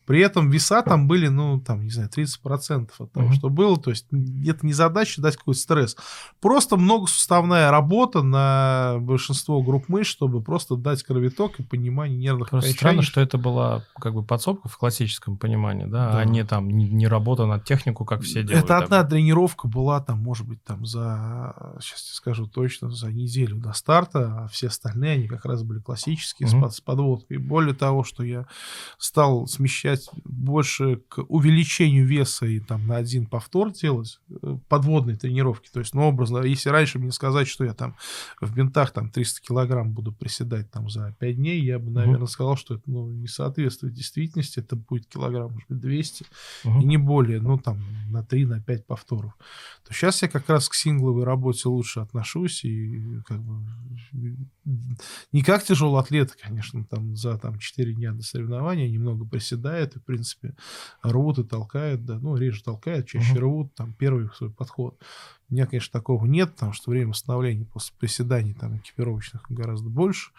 При этом веса там были, ну, там, не знаю, тридцать процентов от того, mm-hmm. что было. То есть это не задача дать какой-то стресс. Просто многосуставная работа на большинство групп мышц, чтобы просто дать кровоток и понимание нервных просто окончаний. Странно, что это была как бы подсобка в классическом понимании, да, да. а не там не, не работа над технику, как все делают. Это одна там. Тренировка была там, может быть, там за, сейчас я скажу точно, за неделю до старта, а все остальные, они как раз были классические mm-hmm. с подводкой. Более того, что я стал смещать больше к увеличению веса и там на один повтор делать подводные тренировки. То есть, ну, образно, если раньше мне сказать, что я там в бинтах там триста килограмм буду приседать там за пять дней, я бы, наверное, uh-huh. сказал, что это ну, не соответствует действительности. Это будет килограмм, может быть, двести uh-huh. и не более, ну, там, на три-пять повторов. То сейчас я как раз к сингловой работе лучше отношусь и как бы не как тяжелый атлет, конечно, там за там, четыре дня до соревнования немного приседаю, это, в принципе, рвут и толкают, да, ну, реже толкают, чаще uh-huh. рвут, там, первый свой подход. У меня, конечно, такого нет, потому что время восстановления после приседаний, там, экипировочных гораздо больше,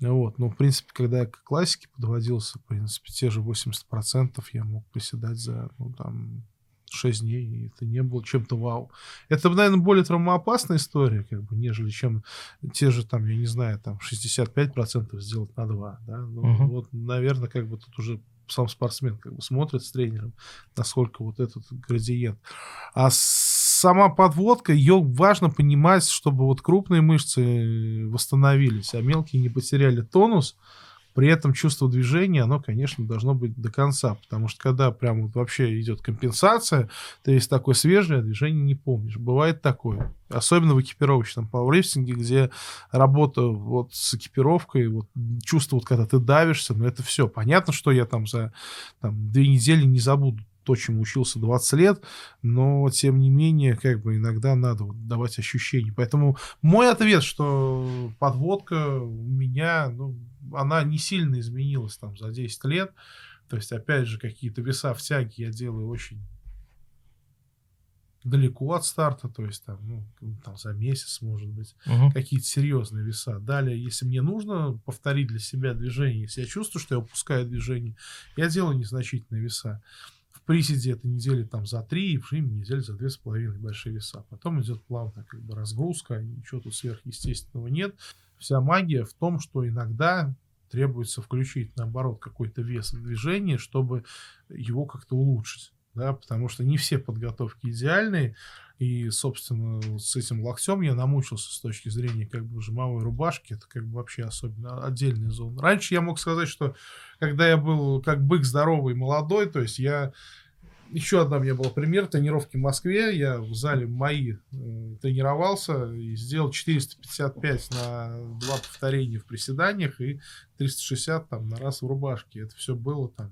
вот, но, в принципе, когда я к классике подводился, в принципе, те же восемьдесят процентов я мог приседать за, ну, там, шесть дней, и это не было чем-то вау. Это, наверное, более травмоопасная история, как бы, нежели чем те же, там, я не знаю, там, шестьдесят пять процентов сделать на два процента, да, ну, uh-huh. вот, наверное, как бы тут уже сам спортсмен как бы смотрит с тренером, насколько вот этот градиент. А сама подводка, ее важно понимать, чтобы вот крупные мышцы восстановились, а мелкие не потеряли тонус. При этом чувство движения, оно, конечно, должно быть до конца, потому что когда прям вот вообще идет компенсация, ты весь такой свежий, а движение не помнишь. Бывает такое. Особенно в экипировочном пауэрлифтинге, где работа вот с экипировкой, вот чувство, вот когда ты давишься, но ну, это все. Понятно, что я там за там, две недели не забуду то, чему учился двадцать лет, но, тем не менее, как бы иногда надо вот давать ощущения. Поэтому мой ответ, что подводка у меня, ну, она не сильно изменилась там за десять лет. То есть, опять же, какие-то веса в тяге я делаю очень далеко от старта, то есть там, ну, там за месяц, может быть, uh-huh. какие-то серьезные веса. Далее, если мне нужно повторить для себя движение, если я чувствую, что я упускаю движение, я делаю незначительные веса. В приседе это недели там за три, и в жиме недели за две с половиной большие веса. Потом идет плавная как бы разгрузка, ничего тут сверхъестественного нет. Вся магия в том, что иногда требуется включить, наоборот, какой-то вес в движение, чтобы его как-то улучшить. Да, потому что не все подготовки идеальные, и, собственно, с этим локтем я намучился с точки зрения как бы жимовой рубашки, это как бы вообще особенно отдельная зона. Раньше я мог сказать, что когда я был как бык здоровый, молодой, то есть я... Еще одна у меня была пример, тренировки в Москве, я в зале МАИ э, тренировался и сделал четыреста пятьдесят пять на два повторения в приседаниях и триста шестьдесят там на раз в рубашке. Это все было там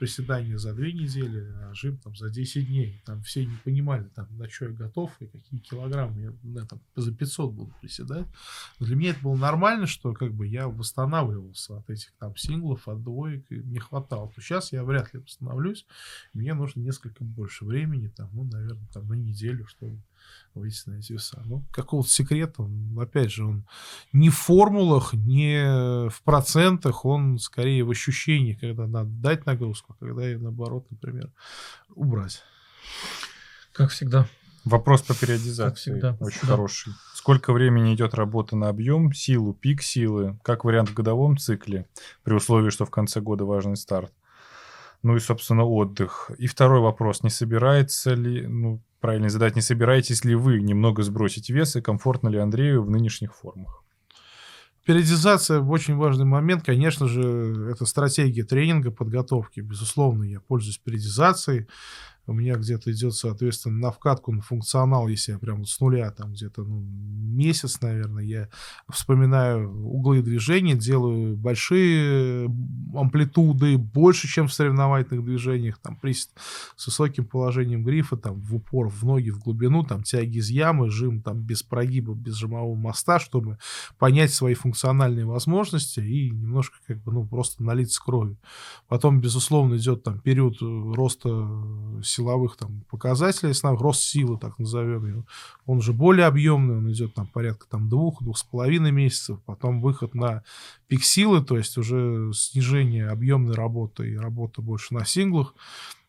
приседания за две недели, а жим там за десять дней. Там все не понимали, там, на что я готов и какие килограммы. Я, я там за пятьсот буду приседать. Но для меня это было нормально, что как бы я восстанавливался от этих там синглов, от двоек, и не хватало. То сейчас я вряд ли восстановлюсь, мне нужно несколько больше времени, там, ну, наверное, там, на неделю, чтобы выйти на эти веса. Ну, какого-то секрета, он, опять же, он не в формулах, не в процентах, он скорее в ощущении, когда надо дать нагрузку, когда ее, наоборот, например, убрать. Как всегда. Вопрос по периодизации всегда. Очень да. хороший. Сколько времени идет работа на объем, силу, пик силы, как вариант в годовом цикле, при условии, что в конце года важный старт? Ну и, собственно, отдых. И второй вопрос. Не собирается ли, ну, правильно задать, не собираетесь ли вы немного сбросить вес и комфортно ли Андрею в нынешних формах? Периодизация – очень важный момент. Конечно же, это стратегия тренинга, подготовки. Безусловно, я пользуюсь периодизацией. У меня где-то идет, соответственно, на вкатку, на функционал, если я прям с нуля, там где-то ну, месяц, наверное, я вспоминаю углы движения, делаю большие амплитуды, больше, чем в соревновательных движениях, там присед с высоким положением грифа, там в упор, в ноги, в глубину, там тяги из ямы, жим там без прогиба, без жимового моста, чтобы понять свои функциональные возможности и немножко как бы, ну, просто налиться кровью. Потом, безусловно, идет там период роста силовых там показателей, рост силы, так назовем его, он же более объемный, он идет там порядка там двух, двух с половиной месяцев, потом выход на пик силы, то есть уже снижение объемной работы и работа больше на синглах,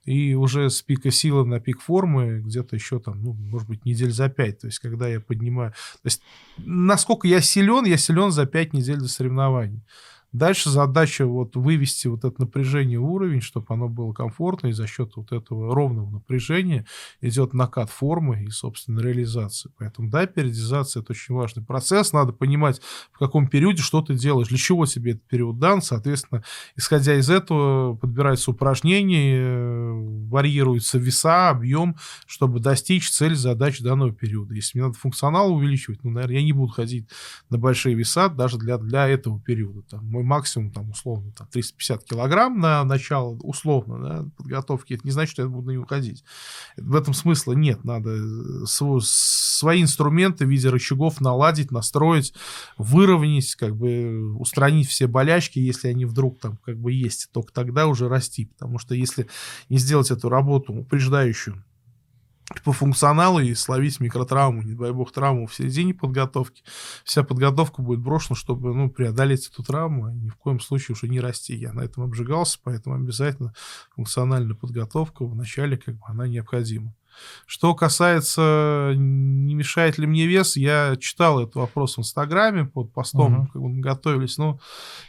и уже с пика силы на пик формы где-то еще там, ну, может быть, недель за пять, то есть когда я поднимаю, то есть насколько я силен, я силен за пять недель до соревнований. Дальше задача вот вывести вот это напряжение в уровень, чтобы оно было комфортно, и за счет вот этого ровного напряжения идет накат формы и, собственно, реализация. Поэтому, да, периодизация – это очень важный процесс. Надо понимать, в каком периоде что ты делаешь, для чего тебе этот период дан. Соответственно, исходя из этого, подбираются упражнения, варьируются веса, объем, чтобы достичь цели, задач данного периода. Если мне надо функционал увеличивать, ну, наверное, я не буду ходить на большие веса даже для, для этого периода, там. Максимум, там, условно, там, триста пятьдесят килограмм на начало, условно, да, подготовки, это не значит, что я буду на него ходить. В этом смысла нет. Надо свой, свои инструменты в виде рычагов наладить, настроить, выровнять, как бы устранить все болячки, если они вдруг там как бы есть, только тогда уже расти. Потому что если не сделать эту работу упреждающую по функционалу и словить микротравму, не дай бог травму в середине подготовки, вся подготовка будет брошена, чтобы, ну, преодолеть эту травму, и ни в коем случае уже не расти. Я на этом обжигался, поэтому обязательно функциональная подготовка в начале, как бы, она необходима. Что касается, не мешает ли мне вес, я читал этот вопрос в Инстаграме под постом, uh-huh. как мы готовились. Но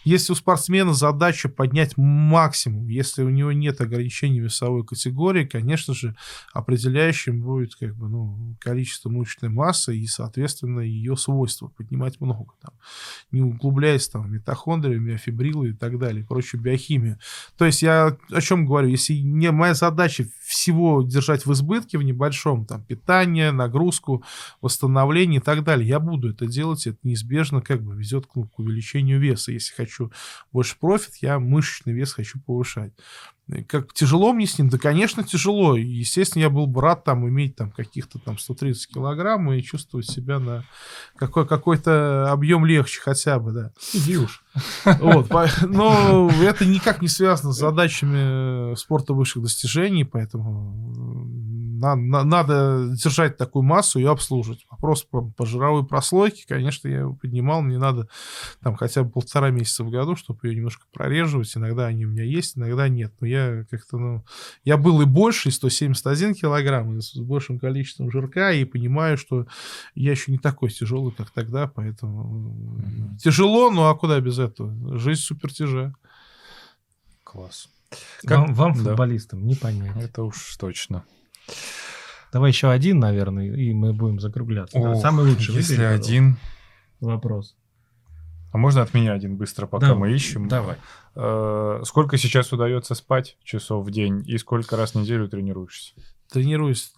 если у спортсмена задача поднять максимум, если у него нет ограничений весовой категории, конечно же, определяющим будет как бы, ну, количество мышечной массы и, соответственно, ее свойства. Поднимать много, там, не углубляясь там, в митохондрию, миофибрилы и так далее, прочую биохимию. То есть я о чем говорю? Если не моя задача всего держать в избытке, в небольшом, там, питание, нагрузку, восстановление и так далее. Я буду это делать, это неизбежно как бы везет к увеличению веса. Если хочу больше профит, я мышечный вес хочу повышать. Как тяжело мне с ним? Да, конечно, тяжело. Естественно, я был бы рад там иметь там каких-то там сто тридцать килограмм и чувствовать себя на какой- какой-то объем легче хотя бы, да. Иди уж. Вот. Но это никак не связано с задачами спорта высших достижений, поэтому надо держать такую массу и обслуживать. Вопрос по жировой прослойке, конечно, я его поднимал. Мне надо там хотя бы полтора месяца в году, чтобы ее немножко прореживать. Иногда они у меня есть, иногда нет. Но я как-то, ну... Я был и больше, и сто семьдесят один килограмм, и с большим количеством жирка, и понимаю, что я еще не такой тяжелый, как тогда, поэтому... Mm-hmm. Тяжело, ну а куда без этого? Жизнь супертяжа. Класс. Как... Вам, вам да. футболистам, не понять. Это уж точно. Давай еще один, наверное, и мы будем закругляться. О, да, самый лучший. Если выбери, один... Вопрос. А можно от меня один быстро, пока давай, мы ищем? Давай. Сколько сейчас удается спать часов в день и сколько раз в неделю тренируешься? Тренируюсь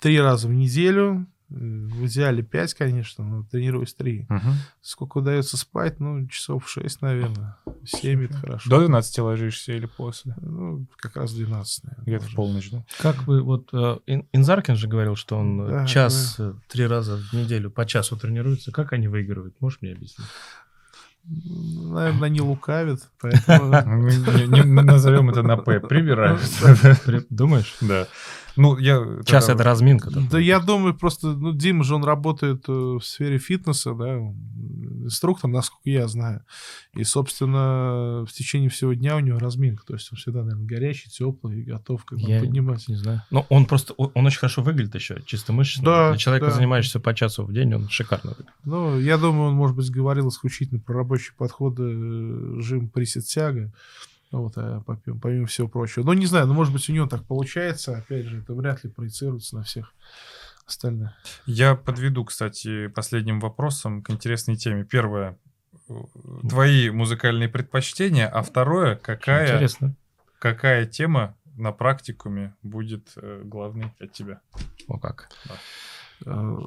три раза в неделю. В идеале пять, конечно, но тренируюсь три. Угу. Сколько удается спать? Ну, часов шесть, наверное. семь, это хорошо. До двенадцати ложишься или после? Ну, как раз двенадцать, наверное. Где-то в полночь, да? Как вы, вот Инзаркин же говорил, что он да, час, да. три раза в неделю по часу тренируется. Как они выигрывают? Можешь мне объяснить? Наверное, не лукавит, поэтому... Назовем это на П. Прибираются. Думаешь? Да. Ну, я... Сейчас это разминка. Да, я думаю, просто... Ну, Дима же, он работает в сфере фитнеса, да, инструктор, насколько я знаю. И, собственно, в течение всего дня у него разминка. То есть он всегда, наверное, горячий, теплый и готов как бы поднимать. Не знаю. Но он просто... Он очень хорошо выглядит еще, чисто мышечно. Да, для человека, да. занимающегося по часу в день, он шикарно выглядит. Ну, я думаю, он, может быть, говорил исключительно про рабочие подходы жим, присед, тяга. Вот, а помимо, помимо всего прочего. Но не знаю, но, может быть, у него так получается. Опять же, это вряд ли проецируется на всех остальных. Я подведу, кстати, последним вопросом к интересной теме. Первое, твои музыкальные предпочтения, а второе, какая, какая тема на практикуме будет главной от тебя? О, как? Да.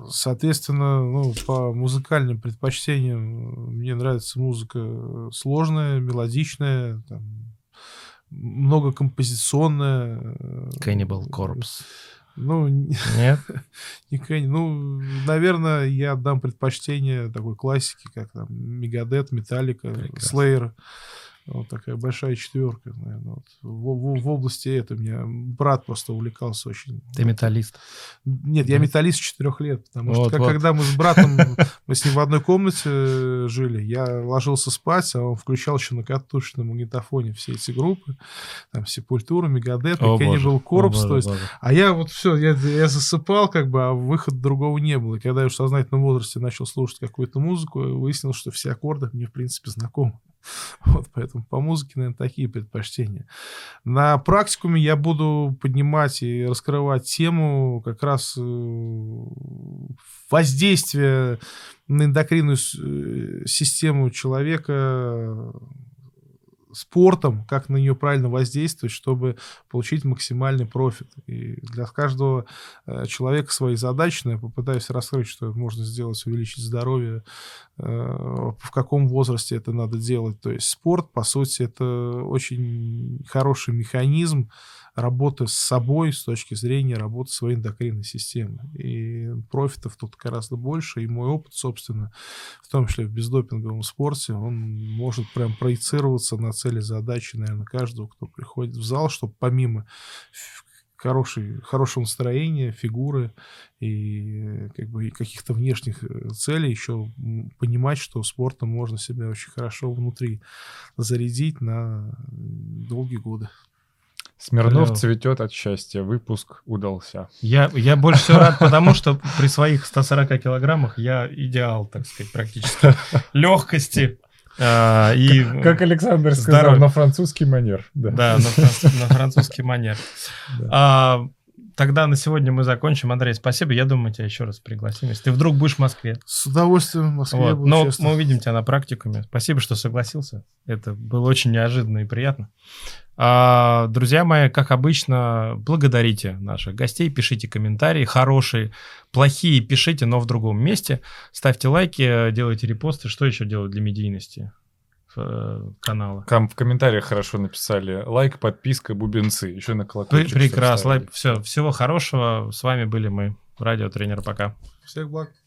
Соответственно, ну, по музыкальным предпочтениям мне нравится музыка сложная, мелодичная, там, многокомпозиционная. Cannibal Corpse. Ну, нет. не Кенни. Ну, наверное, я отдам предпочтение такой классике, как там Megadeth, Metallica, Slayer. Вот такая большая четверка, наверное. Вот. В, в, в области этого меня брат просто увлекался очень. Ты металлист? Нет, я металлист с четырех лет, потому вот, что вот. Когда мы с братом, мы с ним в одной комнате жили, я ложился спать, а он включал еще на катушечном магнитофоне все эти группы, там Сепультура, Megadeth, Cannibal Corpse, то есть, а я вот все, я, я засыпал, как бы, а выхода другого не было. И когда я уже в сознательном возрасте начал слушать какую-то музыку, выяснил, что все аккорды мне, в принципе, знакомы. Вот, поэтому по музыке, наверное, такие предпочтения. На практикуме я буду поднимать и раскрывать тему как раз воздействия на эндокринную систему человека спортом, как на нее правильно воздействовать, чтобы получить максимальный профит. И для каждого человека свои задачи. Но я попытаюсь раскрыть, что можно сделать, увеличить здоровье, в каком возрасте это надо делать. То есть спорт, по сути, это очень хороший механизм работы с собой с точки зрения работы своей эндокринной системы. И профитов тут гораздо больше. И мой опыт, собственно, в том числе в бездопинговом спорте, он может прям проецироваться на цели, задачи, наверное, каждого, кто приходит в зал, чтобы помимо хорошей, хорошего настроения, фигуры и, как бы, и каких-то внешних целей, еще понимать, что спортом можно себя очень хорошо внутри зарядить на долгие годы. Смирнов цветет от счастья. Выпуск удался. Я, я больше всего рад, потому что при своих ста сорока килограммах я идеал, так сказать, практически легкости. А, и как, как Александр сказал, здоровье. На французский манер. Да, да на, франц, на французский манер. Да. А, тогда на сегодня мы закончим. Андрей, спасибо. Я думаю, тебя еще раз пригласим. Если ты вдруг будешь в Москве. С удовольствием в Москве. Вот. Буду, но честно. Мы увидим тебя на практикуме. Спасибо, что согласился. Это было очень неожиданно и приятно. А, друзья мои, как обычно, благодарите наших гостей, пишите комментарии, хорошие, плохие пишите, но в другом месте. Ставьте лайки, делайте репосты. Что еще делать для медийности? э, канала. Там в комментариях хорошо написали: лайк, подписка, бубенцы. Еще на колокольчик. Прекрасно. Все, всего хорошего. С вами были мы. Радио Тренер. Пока. Всех благ.